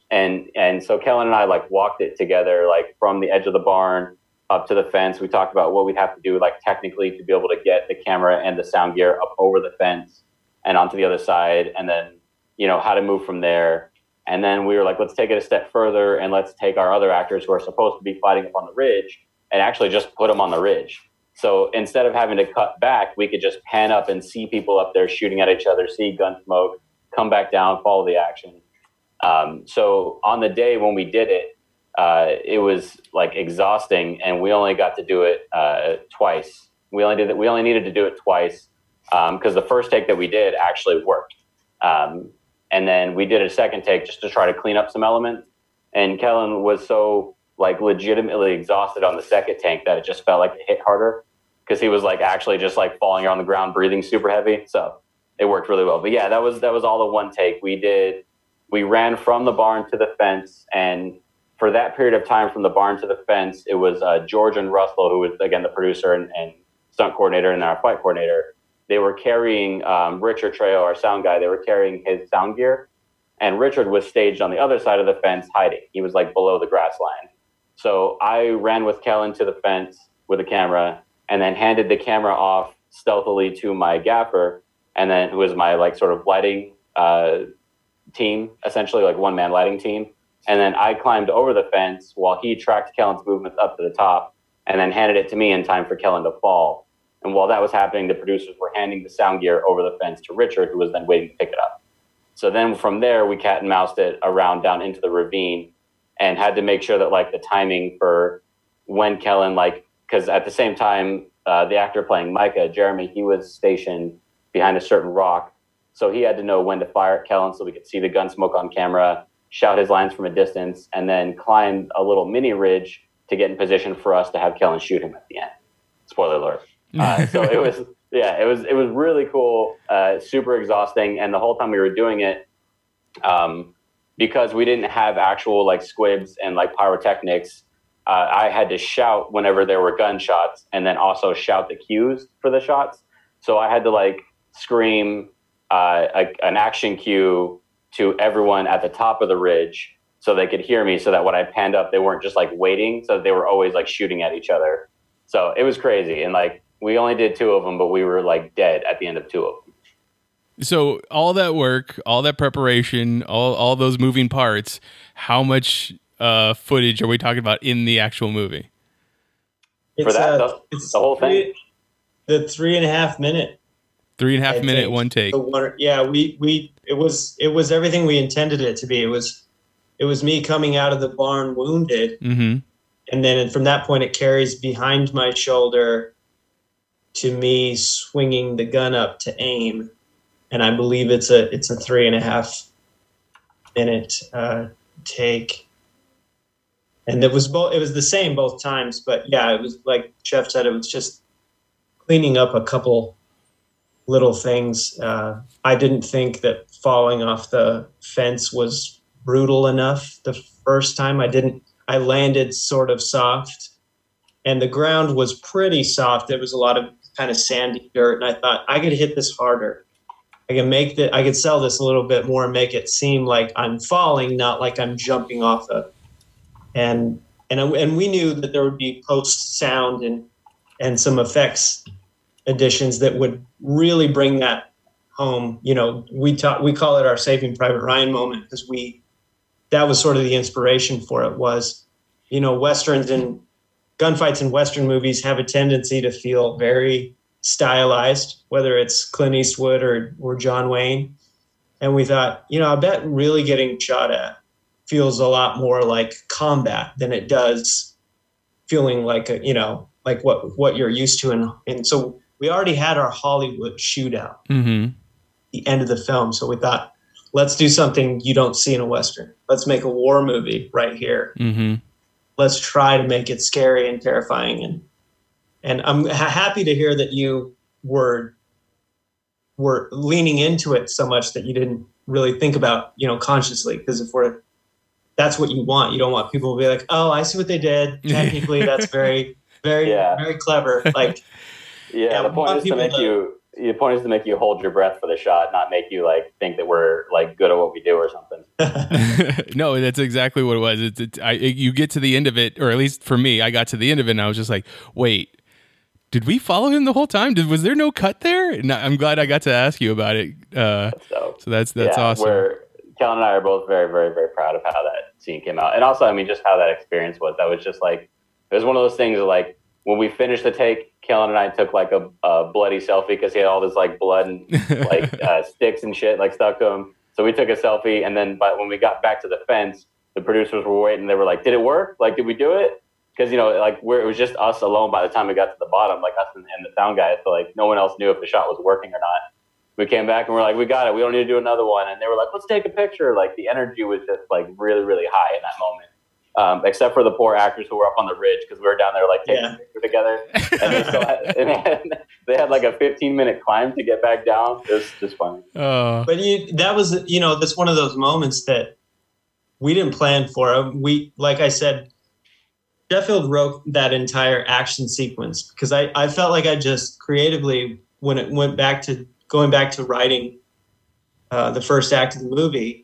And so Kellen and I like walked it together, like from the edge of the barn up to the fence. We talked about what we'd have to do, like technically to be able to get the camera and the sound gear up over the fence and onto the other side. And then, you know, how to move from there. And then we were like, let's take it a step further and let's take our other actors who are supposed to be fighting up on the ridge and actually just put them on the ridge. So instead of having to cut back, we could just pan up and see people up there shooting at each other, see gun smoke, come back down, follow the action. So on the day when we did it, it was like exhausting, and we only got to do it twice. We only needed to do it twice because the first take that we did actually worked. And then we did a second take just to try to clean up some elements. And Kellen was so like legitimately exhausted on the second take that it just felt like it hit harder because he was like actually just like falling on the ground, breathing super heavy. So it worked really well. But yeah, that was all the one take we did. We ran from the barn to the fence, and for that period of time from the barn to the fence, it was George and Russell, who was again the producer and stunt coordinator and our fight coordinator. They were carrying Richard Trejo, our sound guy. They were carrying his sound gear, and Richard was staged on the other side of the fence hiding. He was like below the grass line. So I ran with Kellen to the fence with a camera, and then handed the camera off stealthily to my gaffer, and then who was my like sort of lighting team, essentially like one man lighting team. And then I climbed over the fence while he tracked Kellen's movements up to the top, and then handed it to me in time for Kellen to fall. And while that was happening, the producers were handing the sound gear over the fence to Richard, who was then waiting to pick it up. So then from there, we cat and moused it around down into the ravine and had to make sure that like the timing for when Kellen, like, because at the same time, the actor playing Micah, Jeremy, he was stationed behind a certain rock. So he had to know when to fire at Kellen so we could see the gun smoke on camera, shout his lines from a distance, and then climb a little mini ridge to get in position for us to have Kellen shoot him at the end. Spoiler alert. So it was really cool, super exhausting. And the whole time we were doing it, because we didn't have actual like squibs and like pyrotechnics, I had to shout whenever there were gunshots and then also shout the cues for the shots. So I had to like scream an action cue to everyone at the top of the ridge so they could hear me, so that when I panned up, they weren't just like waiting, so they were always like shooting at each other. So it was crazy. And like, we only did two of them, but we were like dead at the end of two of them. So all that work, all that preparation, all those moving parts, how much footage are we talking about in the actual movie? It's the whole thing. The 3.5 minute. 3.5 minute one take. Yeah, it was everything we intended it to be. It was me coming out of the barn wounded. Mm-hmm. And then from that point, it carries behind my shoulder to me swinging the gun up to aim. And I believe it's a 3.5 minute take. And it was the same both times, but yeah, it was like Chef said, it was just cleaning up a couple little things. I didn't think that falling off the fence was brutal enough the first time. I landed sort of soft, and the ground was pretty soft. There was a lot of kind of sandy dirt, and I thought I could hit this harder. I could sell this a little bit more and make it seem like I'm falling, not like I'm jumping off of. And we knew that there would be post sound and some effects additions that would really bring that home. You know, we call it our Saving Private Ryan moment because that was sort of the inspiration for it was, you know, Westerns and gunfights in Western movies have a tendency to feel very stylized, whether it's Clint Eastwood or John Wayne. And we thought, you know, I bet really getting shot at feels a lot more like combat than it does feeling like, you know, like what you're used to. And so we already had our Hollywood shootout, mm-hmm, at the end of the film. So we thought, let's do something you don't see in a Western. Let's make a war movie right here. Mm-hmm. Let's try to make it scary and terrifying. And I'm happy to hear that you were leaning into it so much that you didn't really think about, you know, consciously. Because that's what you want. You don't want people to be like, oh, I see what they did. Technically, that's very, very, very clever. Like, yeah, the point is to make you hold your breath for the shot, not make you like think that we're like good at what we do or something. No, that's exactly what it was. You get to the end of it, or at least for me, I got to the end of it and I was just like, wait, did we follow him the whole time? Was there no cut there? And I'm glad I got to ask you about it. So that's awesome. Kellen and I are both very, very, very proud of how that scene came out. And also, I mean, just how that experience was. That was just like, it was one of those things like, when we finished the take, Kellen and I took like a bloody selfie because he had all this like blood and like sticks and shit like stuck to him. So we took a selfie, and then when we got back to the fence, the producers were waiting. They were like, "Did it work? Like, did we do it?" Because you know, like it was just us alone by the time we got to the bottom, like us and the sound guy. So like no one else knew if the shot was working or not. We came back and we're like, "We got it. We don't need to do another one." And they were like, "Let's take a picture." Like the energy was just like really, really high in that moment. Except for the poor actors who were up on the ridge because we were down there like taking a picture together, and they still had, and they had like a 15-minute climb to get back down. It was just funny. But that was, you know, that's one of those moments that we didn't plan for. We, like I said, Sheffield wrote that entire action sequence because I felt like I just creatively, when it went back to going back to writing the first act of the movie,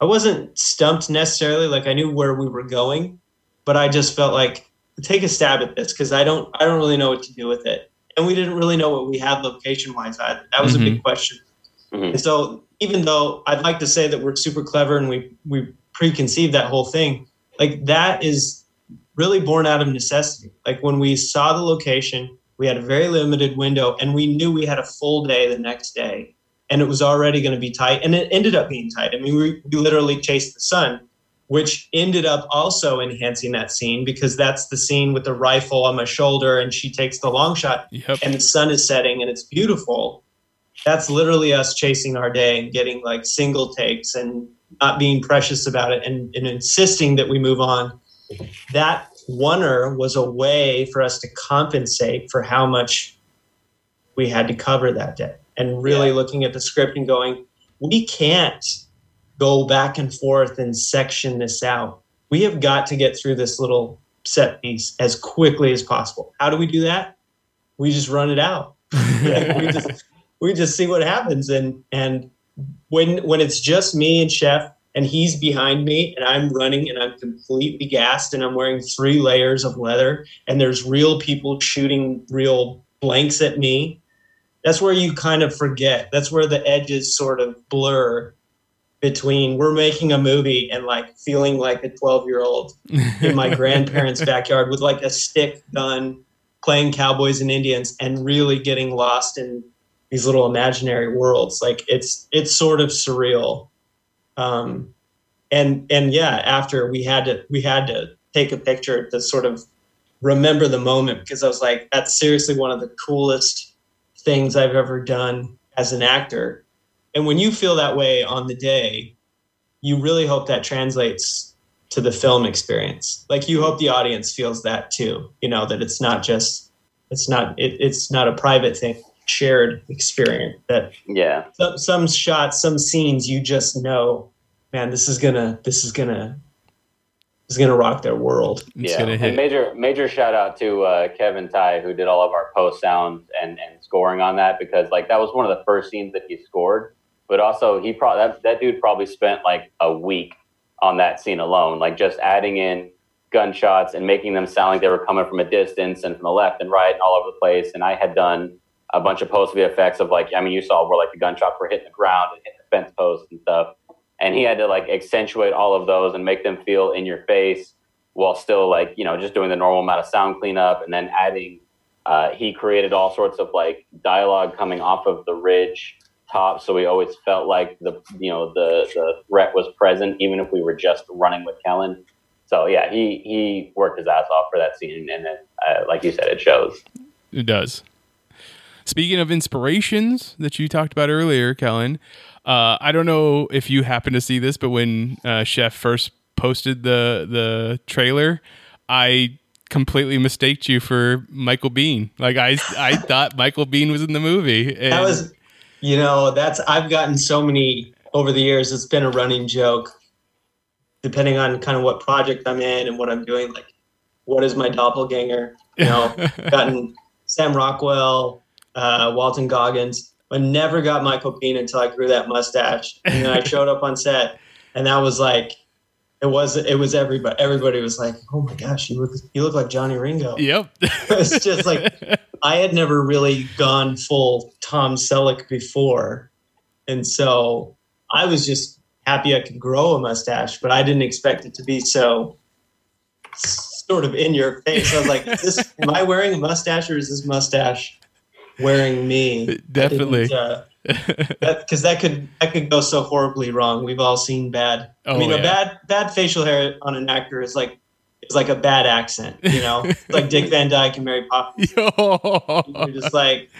I wasn't stumped necessarily. Like I knew where we were going, but I just felt like take a stab at this because I don't really know what to do with it, and we didn't really know what we had location wise either. That was a big question. And so even though I'd like to say that we're super clever and we preconceived that whole thing, like that is really born out of necessity. Like when we saw the location, we had a very limited window, and we knew we had a full day the next day. And it was already going to be tight, and it ended up being tight. I mean, we literally chased the sun, which ended up also enhancing that scene because that's the scene with the rifle on my shoulder and she takes the long shot and the sun is setting and it's beautiful. That's literally us chasing our day and getting like single takes and not being precious about it and insisting that we move on. That oneer was a way for us to compensate for how much we had to cover that day. And really looking at the script and going, we can't go back and forth and section this out. We have got to get through this little set piece as quickly as possible. How do we do that? We just run it out. we just see what happens. And when it's just me and Chef and he's behind me and I'm running and I'm completely gassed and I'm wearing 3 layers of leather and there's real people shooting real blanks at me, that's where you kind of forget. That's where the edges sort of blur between we're making a movie and like feeling like a 12-year-old in my grandparents' backyard with like a stick gun playing cowboys and Indians and really getting lost in these little imaginary worlds. Like it's sort of surreal. And yeah, after we had to take a picture to sort of remember the moment because I was like, that's seriously one of the coolest things I've ever done as an actor. And when you feel that way on the day, you really hope that translates to the film experience. Like you hope the audience feels that too, you know, that it's not a private thing, shared experience. That some shots, some scenes, you just know, man, this is gonna rock their world. And major shout out to Kevin Tai, who did all of our post sounds and scoring on that, because like that was one of the first scenes that he scored. But also he probably that dude probably spent like a week on that scene alone, like just adding in gunshots and making them sound like they were coming from a distance and from the left and right and all over the place. And I had done a bunch of post VFX of like, I mean, you saw where like the gunshots were hitting the ground and hitting the fence posts and stuff. And he had to like accentuate all of those and make them feel in your face while still like, you know, just doing the normal amount of sound cleanup and then adding, he created all sorts of like dialogue coming off of the ridge top. So we always felt like the threat was present, even if we were just running with Kellen. So yeah, he worked his ass off for that scene. And then, like you said, it shows. It does. Speaking of inspirations that you talked about earlier, Kellen, I don't know if you happen to see this, but when Chef first posted the trailer, I completely mistaked you for Michael Biehn. Like I thought Michael Biehn was in the movie. And that was, you know, that's, I've gotten so many over the years. It's been a running joke, depending on kind of what project I'm in and what I'm doing. Like, what is my doppelganger? You know, gotten Sam Rockwell, Walton Goggins. I never got Michael Biehn until I grew that mustache, and then I showed up on set, and that was like, it was everybody. Everybody was like, "Oh my gosh, you look like Johnny Ringo." Yep. It's just like I had never really gone full Tom Selleck before, and so I was just happy I could grow a mustache, but I didn't expect it to be so sort of in your face. I was like, is this, am I wearing a mustache or is this mustache wearing me? Definitely. Because that could go so horribly wrong. We've all seen bad. A bad facial hair on an actor is like a bad accent, you know? It's like Dick Van Dyke and Mary Poppins. You're just like,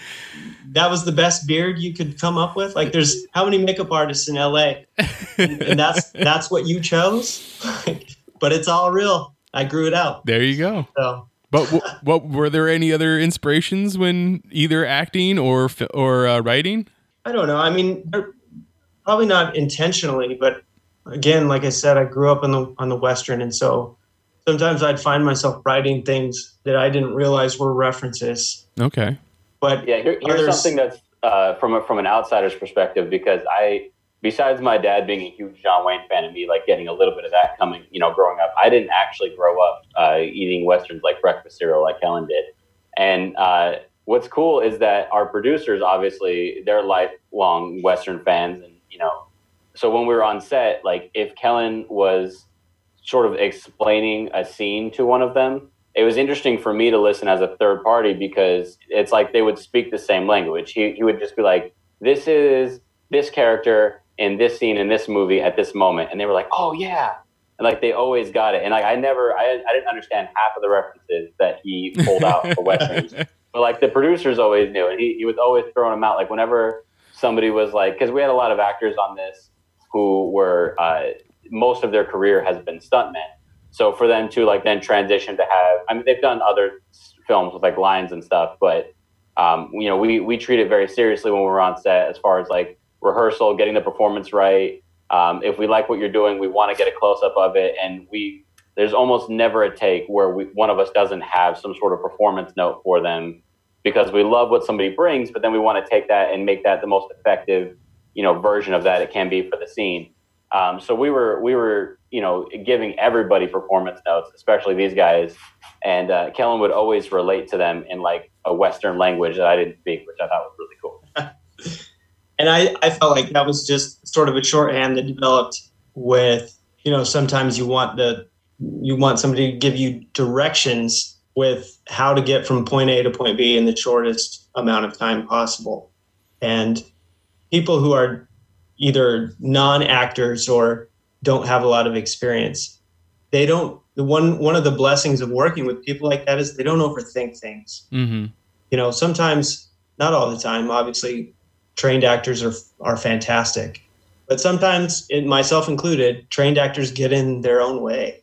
that was the best beard you could come up with? Like, there's how many makeup artists in LA? And that's what you chose? But it's all real. I grew it out. There you go. So. But what were there any other inspirations when either acting or writing? I don't know. I mean, probably not intentionally, but again, like I said, I grew up on the Western, and so sometimes I'd find myself writing things that I didn't realize were references. Okay. But yeah, here's something that's from an outsider's perspective, because besides my dad being a huge John Wayne fan and me like getting a little bit of that coming, you know, growing up, I didn't actually grow up eating Westerns like breakfast cereal like Kellen did. And what's cool is that our producers, obviously, they're lifelong Western fans, and you know, so when we were on set, like if Kellen was sort of explaining a scene to one of them, it was interesting for me to listen as a third party, because it's like they would speak the same language. He would just be like, this is this character in this scene in this movie at this moment. And they were like, oh yeah. And like, they always got it. And like, I didn't understand half of the references that he pulled out for Westerns, but like the producers always knew. And he was always throwing them out. Like whenever somebody was like, cause we had a lot of actors on this who were, most of their career has been stuntmen. So for them to like then transition to have, I mean, they've done other films with like lines and stuff, but you know, we treat it very seriously when we're on set, as far as like rehearsal, getting the performance right. If we like what you're doing, we want to get a close up of it. And there's almost never a take where one of us doesn't have some sort of performance note for them, because we love what somebody brings, but then we want to take that and make that the most effective, you know, version of that it can be for the scene. So we were, you know, giving everybody performance notes, especially these guys. And Kellen would always relate to them in like a Western language that I didn't speak, which I thought was really cool. And I felt like that was just sort of a shorthand that developed with, you know, sometimes you want somebody to give you directions with how to get from point A to point B in the shortest amount of time possible. And people who are either non-actors or don't have a lot of experience, they don't, one of the blessings of working with people like that is they don't overthink things. Mm-hmm. You know, sometimes, not all the time, obviously, trained actors are fantastic, but sometimes, myself included, trained actors get in their own way.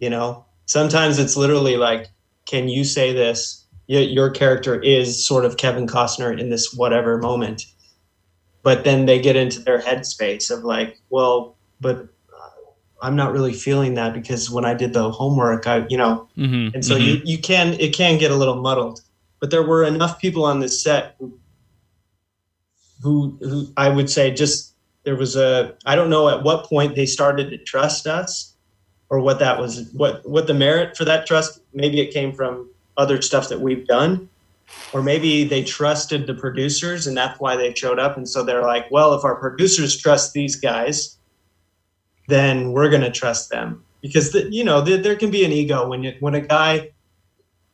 You know, sometimes it's literally like, can you say this? Your character is sort of Kevin Costner in this whatever moment. But then they get into their headspace of like, well, but I'm not really feeling that, because when I did the homework, mm-hmm, and so mm-hmm. it can get a little muddled. But there were enough people on this set who I would say just, there was I don't know at what point they started to trust us, or what that was, what the merit for that trust, maybe it came from other stuff that we've done. Or maybe they trusted the producers, and that's why they showed up. And so they're like, well, if our producers trust these guys, then we're going to trust them. Because, there can be an ego when a guy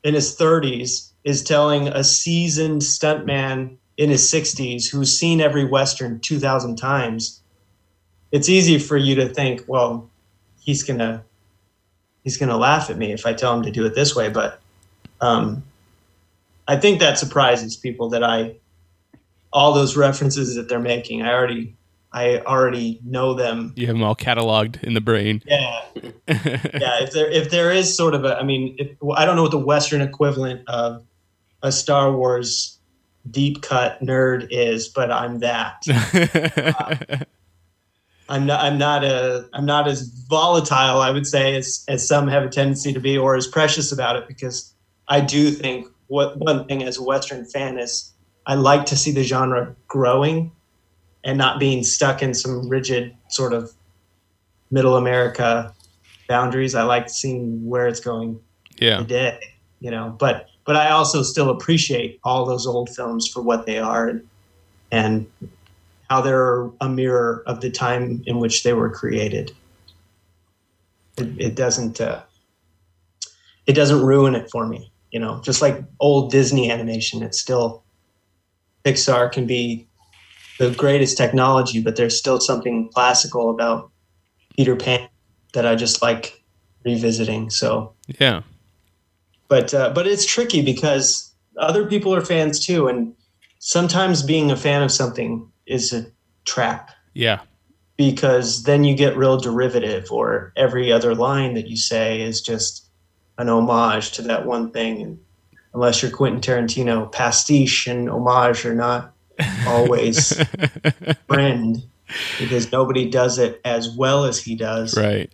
in his 30s is telling a seasoned stuntman in his 60s who's seen every Western 2,000 times. It's easy for you to think, well, he's going to laugh at me if I tell him to do it this way. But I think that surprises people that all those references that they're making, I already know them. You have them all cataloged in the brain. Yeah. Yeah. If there is sort of I don't know what the Western equivalent of a Star Wars deep cut nerd is, but I'm that. I'm not as volatile, I would say, as some have a tendency to be, or as precious about it, because I do think, one thing as a Western fan is I like to see the genre growing and not being stuck in some rigid sort of middle America boundaries. I like seeing where it's going today, you know, but I also still appreciate all those old films for what they are and how they're a mirror of the time in which they were created. It doesn't, it doesn't ruin it for me. You know, just like old Disney animation, it's still, Pixar can be the greatest technology, but there's still something classical about Peter Pan that I just like revisiting. So yeah, but it's tricky because other people are fans too, and sometimes being a fan of something is a trap. Yeah, because then you get real derivative, or every other line that you say is just an homage to that one thing, and unless you're Quentin Tarantino, pastiche and homage are not always friend, because nobody does it as well as he does. Right.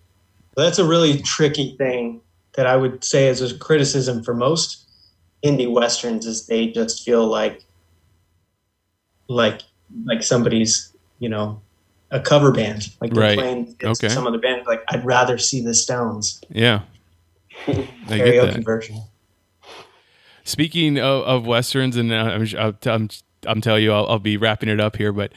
But that's a really tricky thing that I would say is a criticism for most indie westerns, is they just feel like somebody's, you know, a cover band, like they're right. playing against okay. some other band. Like, I'd rather see the Stones. Yeah. Karaoke version. Speaking of westerns, and I'm telling you, I'll be wrapping it up here, but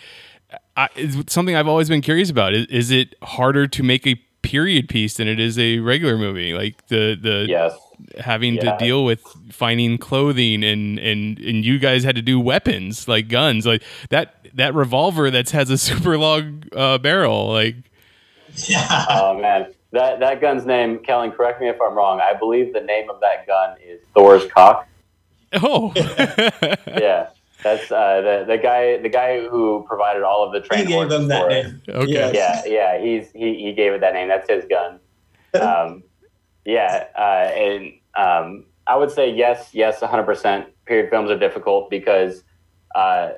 it's something I've always been curious about. Is it harder to make a period piece than it is a regular movie? Like the yes. having yeah. to deal with finding clothing and you guys had to do weapons like guns, like that revolver that has a super long barrel, like. Yeah. Oh man, that gun's name. Kellen, correct me if I'm wrong. I believe the name of that gun is Thor's cock. Oh, yeah, that's the guy who provided all of the training. He gave him that name. Okay. Yes. Yeah, yeah, he gave it that name. That's his gun. And I would say yes, 100%. Period films are difficult because, I've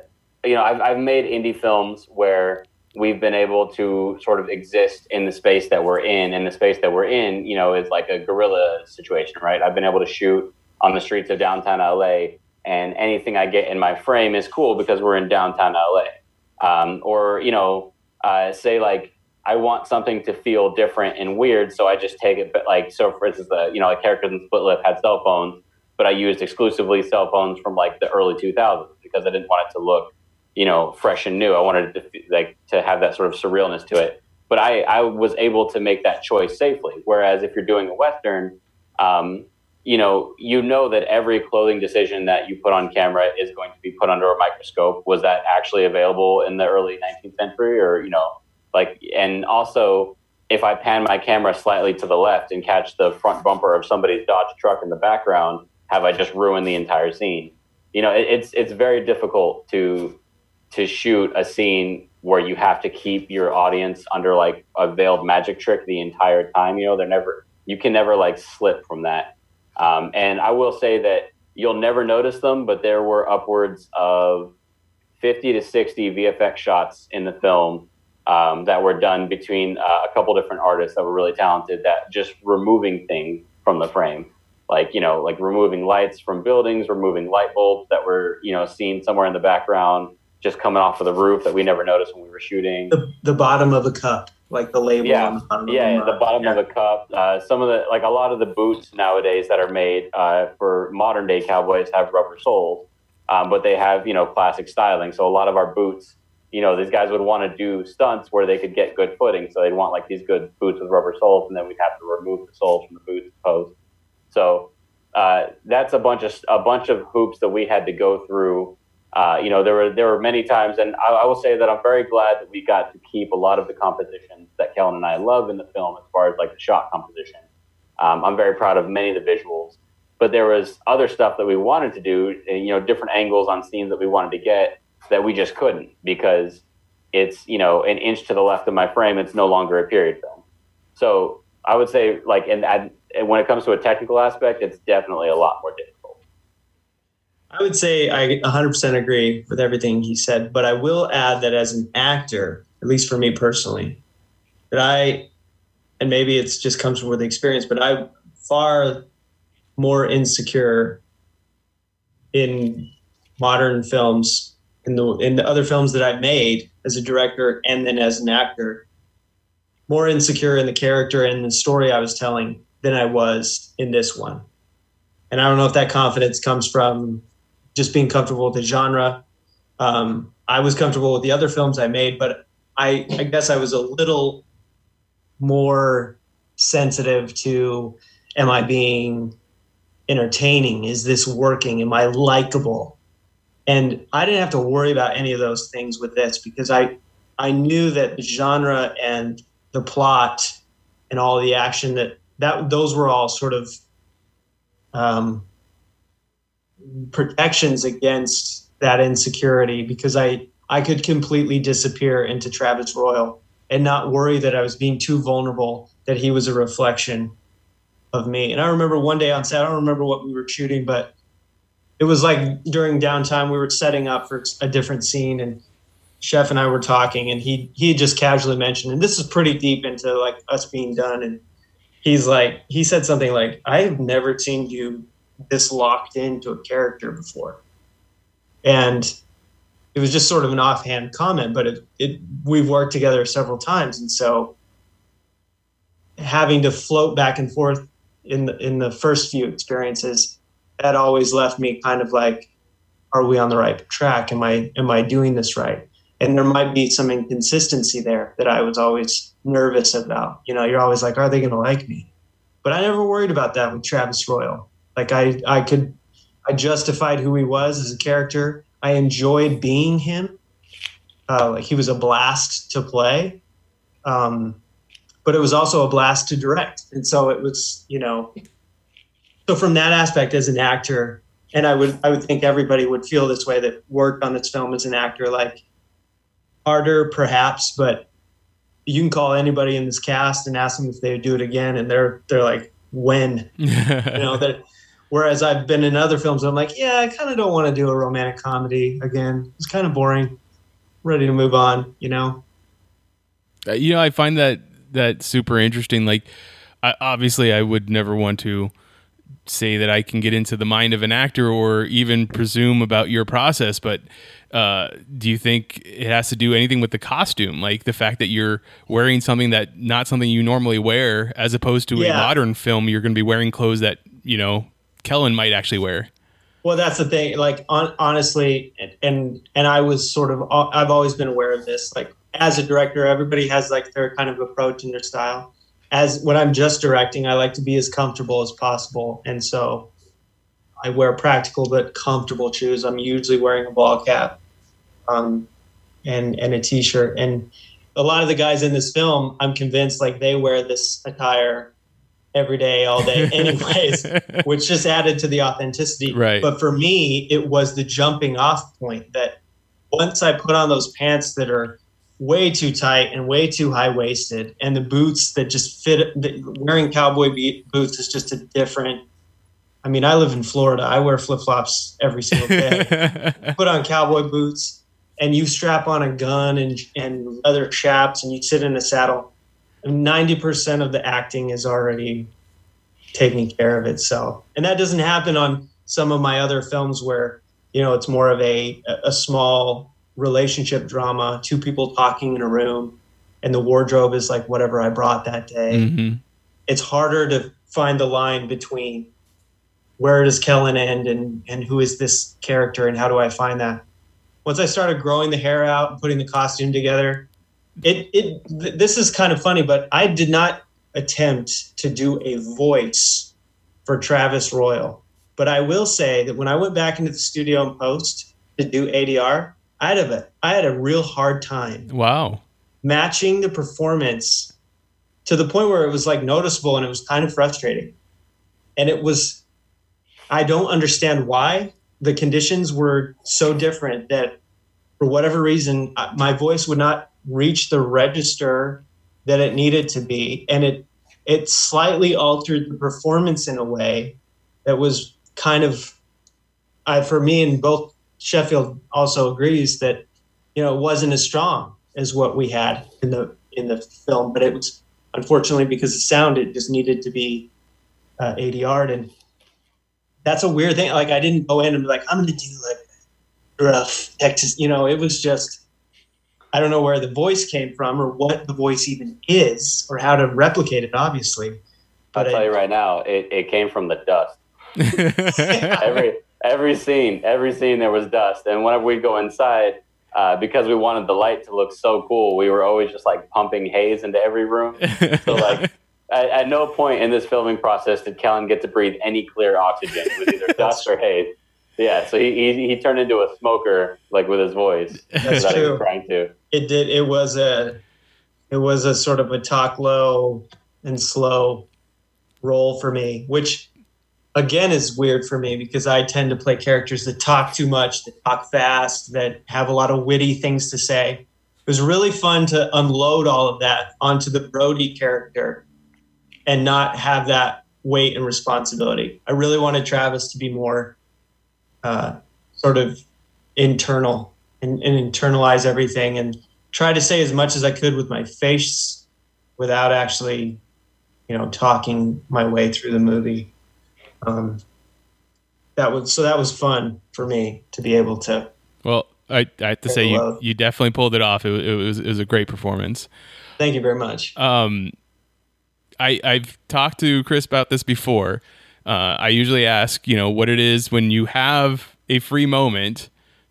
made indie films where we've been able to sort of exist in the space that we're in, and the space that we're in, you know, is like a guerrilla situation, right? I've been able to shoot on the streets of downtown LA, and anything I get in my frame is cool because we're in downtown LA. Say like I want something to feel different and weird, so I just take it. But like, so for instance, like characters in Split Lip had cell phones, but I used exclusively cell phones from like the early 2000s because I didn't want it to look, fresh and new. I wanted it to have that sort of surrealness to it. But I was able to make that choice safely. Whereas if you're doing a Western, that every clothing decision that you put on camera is going to be put under a microscope. Was that actually available in the early 19th century? Or, and also if I pan my camera slightly to the left and catch the front bumper of somebody's Dodge truck in the background, have I just ruined the entire scene? It's very difficult to shoot a scene where you have to keep your audience under like a veiled magic trick the entire time. You can never like slip from that. And I will say that you'll never notice them, but there were upwards of 50 to 60 VFX shots in the film that were done between a couple different artists that were really talented, that just removing things from the frame, like removing lights from buildings, removing light bulbs that were, seen somewhere in the background, just coming off of the roof that we never noticed when we were shooting. The bottom of a cup, like the label on the bottom of the bottom of a cup. Some of the, like a lot of the boots nowadays that are made for modern day cowboys have rubber soles, but they have, classic styling. So a lot of our boots, these guys would want to do stunts where they could get good footing. So they'd want like these good boots with rubber soles, and then we'd have to remove the soles from the boots post. So that's a bunch of hoops that we had to go through. There were many times, and I will say that I'm very glad that we got to keep a lot of the compositions that Kellen and I love in the film, as far as like the shot composition. I'm very proud of many of the visuals, but there was other stuff that we wanted to do, different angles on scenes that we wanted to get that we just couldn't, because it's, an inch to the left of my frame, it's no longer a period film. So I would say and when it comes to a technical aspect, it's definitely a lot more difficult. I would say I 100% agree with everything he said, but I will add that as an actor, at least for me personally, that and maybe it's just comes from the experience, but I'm far more insecure in modern films, in the other films that I made as a director and then as an actor, more insecure in the character and the story I was telling than I was in this one. And I don't know if that confidence comes from just being comfortable with the genre. I was comfortable with the other films I made, but I guess I was a little more sensitive to, am I being entertaining? Is this working? Am I likable? And I didn't have to worry about any of those things with this because I knew that the genre and the plot and all the action that those were all sort of protections against that insecurity, because I could completely disappear into Travis Royal and not worry that I was being too vulnerable, that he was a reflection of me. And I remember one day on set, I don't remember what we were shooting, but it was like during downtime, we were setting up for a different scene, and Chef and I were talking, and he just casually mentioned, and this is pretty deep into like us being done, and he said something like, "I've never seen you this locked into a character before." And it was just sort of an offhand comment, but we've worked together several times. And so having to float back and forth in the first few experiences, that always left me kind of like, are we on the right track? Am I doing this right? And there might be some inconsistency there that I was always nervous about. You know, you're always like, are they going to like me? But I never worried about that with Travis Royal. Like I justified who he was as a character. I enjoyed being him. He was a blast to play. But it was also a blast to direct. And so it was, you know, so from that aspect as an actor, and I would think everybody would feel this way that worked on this film as an actor, like harder perhaps, but you can call anybody in this cast and ask them if they would do it again. And they're like, when, you know, that, whereas I've been in other films, I'm like, yeah, I kind of don't want to do a romantic comedy again. It's kind of boring. I'm ready to move on, you know? You know, I find that super interesting. Like, obviously, I would never want to say that I can get into the mind of an actor or even presume about your process, but do you think it has to do anything with the costume? Like the fact that you're wearing something that not something you normally wear, as opposed to a modern film, you're going to be wearing clothes that, you know, Kellen might actually wear. Well, that's the thing. Like, honestly, and I was sort of, I've always been aware of this. Like, as a director, everybody has like their kind of approach and their style. As when I'm just directing, I like to be as comfortable as possible, and so I wear practical but comfortable shoes. I'm usually wearing a ball cap, and a t-shirt. And a lot of the guys in this film, I'm convinced, like they wear this attire every day, all day anyways, which just added to the authenticity. Right. But for me, it was the jumping off point that once I put on those pants that are way too tight and way too high-waisted, and the boots that just fit, wearing cowboy boots is just a different, I mean, I live in Florida. I wear flip-flops every single day. Put on cowboy boots and you strap on a gun and leather chaps and you sit in a saddle. 90% of the acting is already taking care of itself. And that doesn't happen on some of my other films where, you know, it's more of a small relationship drama, two people talking in a room, and the wardrobe is like whatever I brought that day. Mm-hmm. It's harder to find the line between where does Kellen end and who is this character and how do I find that. Once I started growing the hair out and putting the costume together, this is kind of funny, but I did not attempt to do a voice for Travis Royal. But I will say that when I went back into the studio and post to do ADR, I had a real hard time. Wow. Matching the performance to the point where it was like noticeable and it was kind of frustrating. And it was, I don't understand why the conditions were so different that for whatever reason, my voice would not reach the register that it needed to be. And it slightly altered the performance in a way that was kind of, for me, and both Sheffield also agrees that, you know, it wasn't as strong as what we had in the film, but it was unfortunately because the sound, it just needed to be ADR'd. And that's a weird thing. Like I didn't go in and be like, I'm going to do like rough Texas, you know, it was just, I don't know where the voice came from or what the voice even is or how to replicate it, obviously. But I'll tell you right now, it came from the dust. Every scene there was dust. And whenever we'd go inside, because we wanted the light to look so cool, we were always just like pumping haze into every room. So like At no point in this filming process did Kellen get to breathe any clear oxygen with either dust or haze. Yeah, so he turned into a smoker, like, with his voice. That's true. He was trying to. It did. It was a sort of a talk low and slow role for me, which again is weird for me because I tend to play characters that talk too much, that talk fast, that have a lot of witty things to say. It was really fun to unload all of that onto the Brody character and not have that weight and responsibility. I really wanted Travis to be more sort of internal and internalize everything and try to say as much as I could with my face without actually, talking my way through the movie. That was fun for me to be able to. Well, I have to say you definitely pulled it off. It was a great performance. Thank you very much. I've talked to Chris about this before. I usually ask, what it is when you have a free moment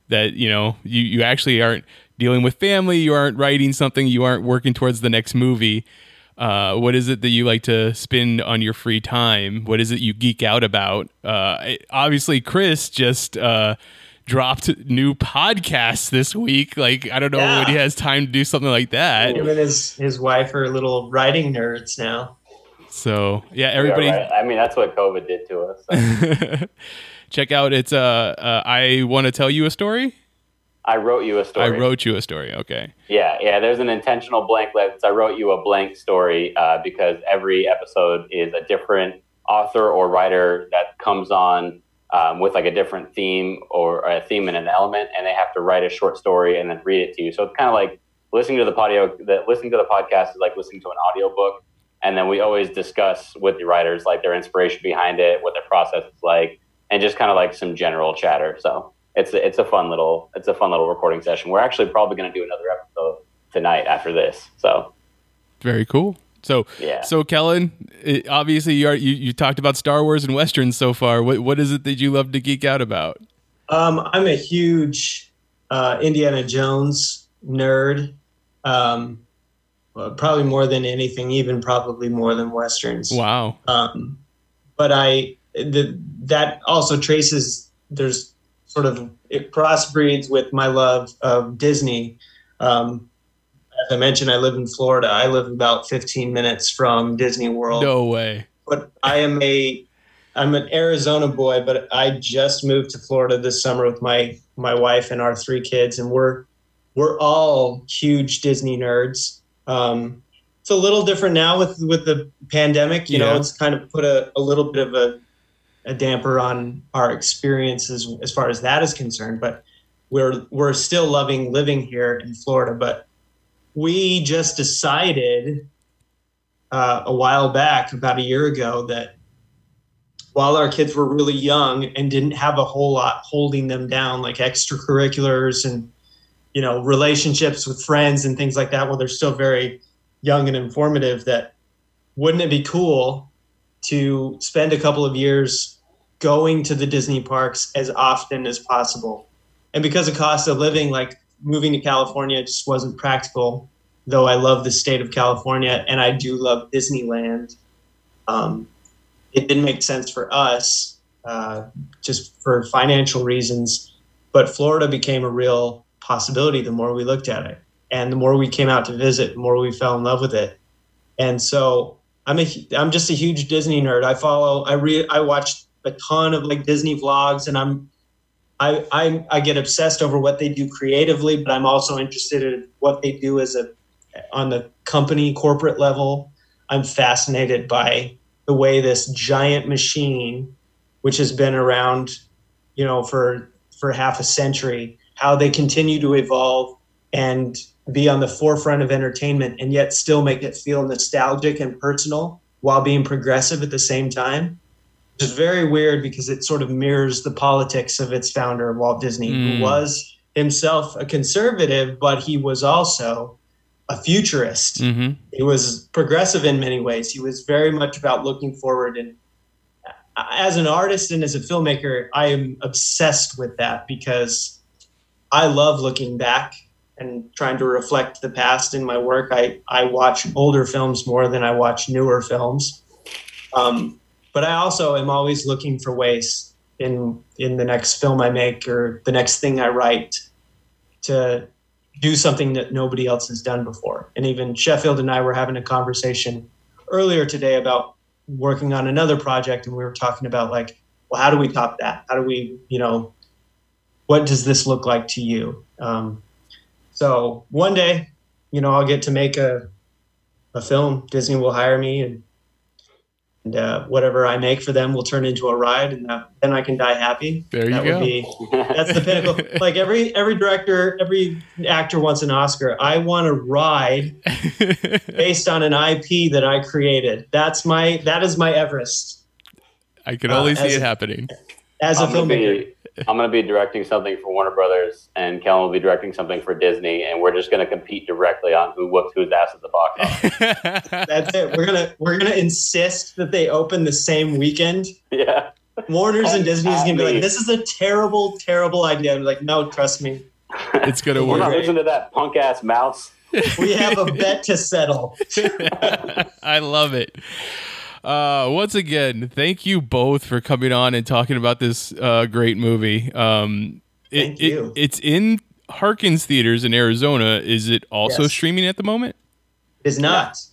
that, you actually aren't dealing with family, you aren't writing something, you aren't working towards the next movie. What is it that you like to spend on your free time? What is it you geek out about? Obviously, Chris just dropped new podcasts this week. Like, I don't know when he has time to do something like that. Him and his wife are little writing nerds now. So yeah, everybody. Right. I mean, that's what COVID did to us. So. Check out it's. I want to tell you a story. I wrote you a story. I wrote you a story. Okay. Yeah. There's an intentional blank left. I wrote you a blank story because every episode is a different author or writer that comes on. With like a different theme or a theme and an element, and they have to write a short story and then read it to you. So it's kind of like listening to the podcast is like listening to an audiobook. And then we always discuss with the writers, like their inspiration behind it, what their process is like, and just kind of like some general chatter. So it's a fun little recording session. We're actually probably going to do another episode tonight after this. So very cool. So, yeah. So Kellen, obviously you talked about Star Wars and Westerns so far. What is it that you love to geek out about? I'm a huge Indiana Jones nerd, probably more than anything, even probably more than Westerns. Wow. But that also traces, there's sort of, it crossbreeds with my love of Disney. As I mentioned, I live in Florida. I live about 15 minutes from Disney World. No way. But I'm an Arizona boy, but I just moved to Florida this summer with my wife and our three kids. And we're all huge Disney nerds. It's a little different now with the pandemic, you know, it's kind of put a little bit of a damper on our experiences as far as that is concerned, but we're still loving living here in Florida, but we just decided a while back, about a year ago, that while our kids were really young and didn't have a whole lot holding them down, like extracurriculars and, relationships with friends and things like that, while they're still very young and informative, that wouldn't it be cool to spend a couple of years going to the Disney parks as often as possible? And because of cost of living, like, moving to California just wasn't practical, though I love the state of California and I do love Disneyland. It didn't make sense for us just for financial reasons, but Florida became a real possibility the more we looked at it. And the more we came out to visit, the more we fell in love with it. And so I'm just a huge Disney nerd. I watched a ton of like Disney vlogs, and I get obsessed over what they do creatively, but I'm also interested in what they do on the company corporate level. I'm fascinated by the way this giant machine, which has been around, for half a century, how they continue to evolve and be on the forefront of entertainment and yet still make it feel nostalgic and personal while being progressive at the same time. Is very weird because it sort of mirrors the politics of its founder, Walt Disney, who was himself a conservative, but he was also a futurist. Mm-hmm. He was progressive in many ways. He was very much about looking forward. And as an artist and as a filmmaker, I am obsessed with that because I love looking back and trying to reflect the past in my work. I watch older films more than I watch newer films. But I also am always looking for ways in the next film I make or the next thing I write to do something that nobody else has done before. And even Sheffield and I were having a conversation earlier today about working on another project, and we were talking about like, well, how do we top that? How do we, you know, what does this look like to you? So one day, you know, I'll get to make a film. Disney will hire me, and whatever I make for them will turn into a ride, and then I can die happy. That's the pinnacle. Like every director, every actor wants an Oscar. I want a ride based on an IP that I created. That is my Everest. I can only see it happening. As a filmmaker. I'm going to be directing something for Warner Brothers, and Kellen will be directing something for Disney, and we're just going to compete directly on who whoops whose ass at the box office. That's it. We're gonna insist that they open the same weekend. Yeah. Warner's and Disney's going to be like, this is a terrible, terrible idea. I'm like, no, trust me. It's going to work. We're not listening to that punk-ass mouse. We have a bet to settle. I love it. Once again, thank you both for coming on and talking about this great movie. It's in Harkins theaters in Arizona. Is it also streaming at the moment? It's not. Yeah.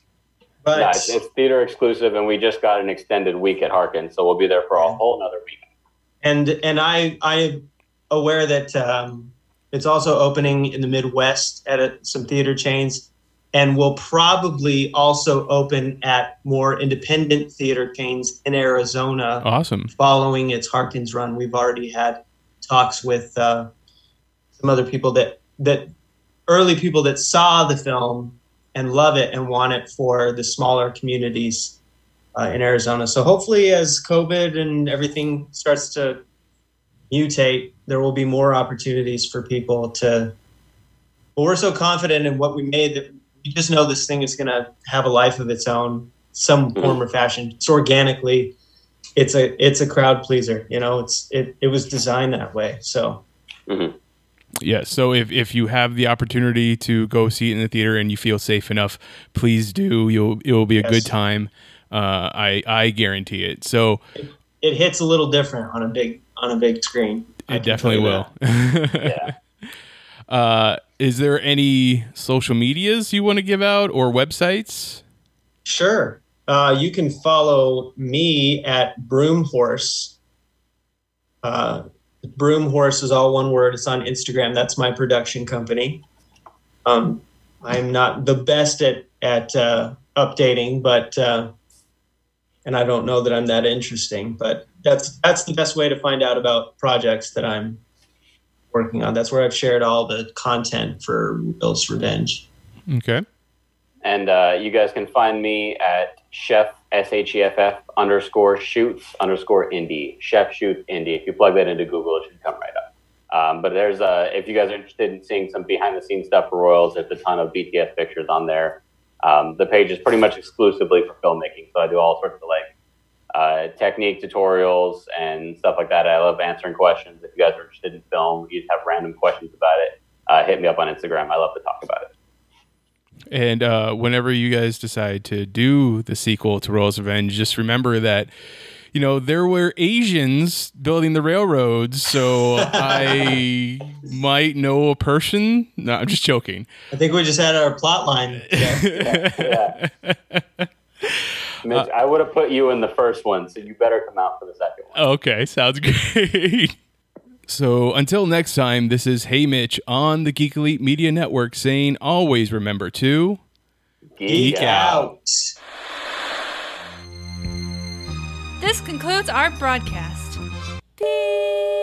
But yeah, it's theater exclusive, and we just got an extended week at Harkins, so we'll be there for a whole another week. And I'm aware that it's also opening in the Midwest at some theater chains. And will probably also open at more independent theater chains in Arizona. Awesome. Following its Harkins run, we've already had talks with some other people that early people that saw the film and love it and want it for the smaller communities in Arizona. So hopefully, as COVID and everything starts to mutate, there will be more opportunities for people to. But we're so confident in what we made that. You just know this thing is going to have a life of its own, some form or fashion. It's organically, it's a crowd pleaser. You know, it was designed that way. So, yeah. So if you have the opportunity to go see it in the theater and you feel safe enough, please do. It will be a good time. I guarantee it. So it hits a little different on a big screen. It definitely will. Yeah. Is there any social medias you want to give out or websites? Sure. You can follow me at Broomhorse. Broomhorse is all one word. It's on Instagram. That's my production company. I'm not the best at updating, but and I don't know that I'm that interesting, but that's the best way to find out about projects that I'm working on. That's where I've shared all the content for World's Revenge. Okay. And you guys can find me at chef _shoots_indie. Chef Shoots Indie. If you plug that into Google, it should come right up. But there's if you guys are interested in seeing some behind the scenes stuff for Royals, there's a ton of BTS pictures on there. The page is pretty much exclusively for filmmaking, so I do all sorts of like technique tutorials and stuff like that. I love answering questions. If you guys are interested in film, you just have random questions about it, hit me up on Instagram. I love to talk about it. And whenever you guys decide to do the sequel to Royal's Revenge, just remember that, you know, there were Asians building the railroads, so I might know a person. No, I'm just joking. I think we just had our plot line. Yeah. Mitch, I would have put you in the first one, so you better come out for the second one. Okay, sounds great. So until next time, this is Hey Mitch on the Geek Elite Media Network saying always remember to geek out. This concludes our broadcast. Beep.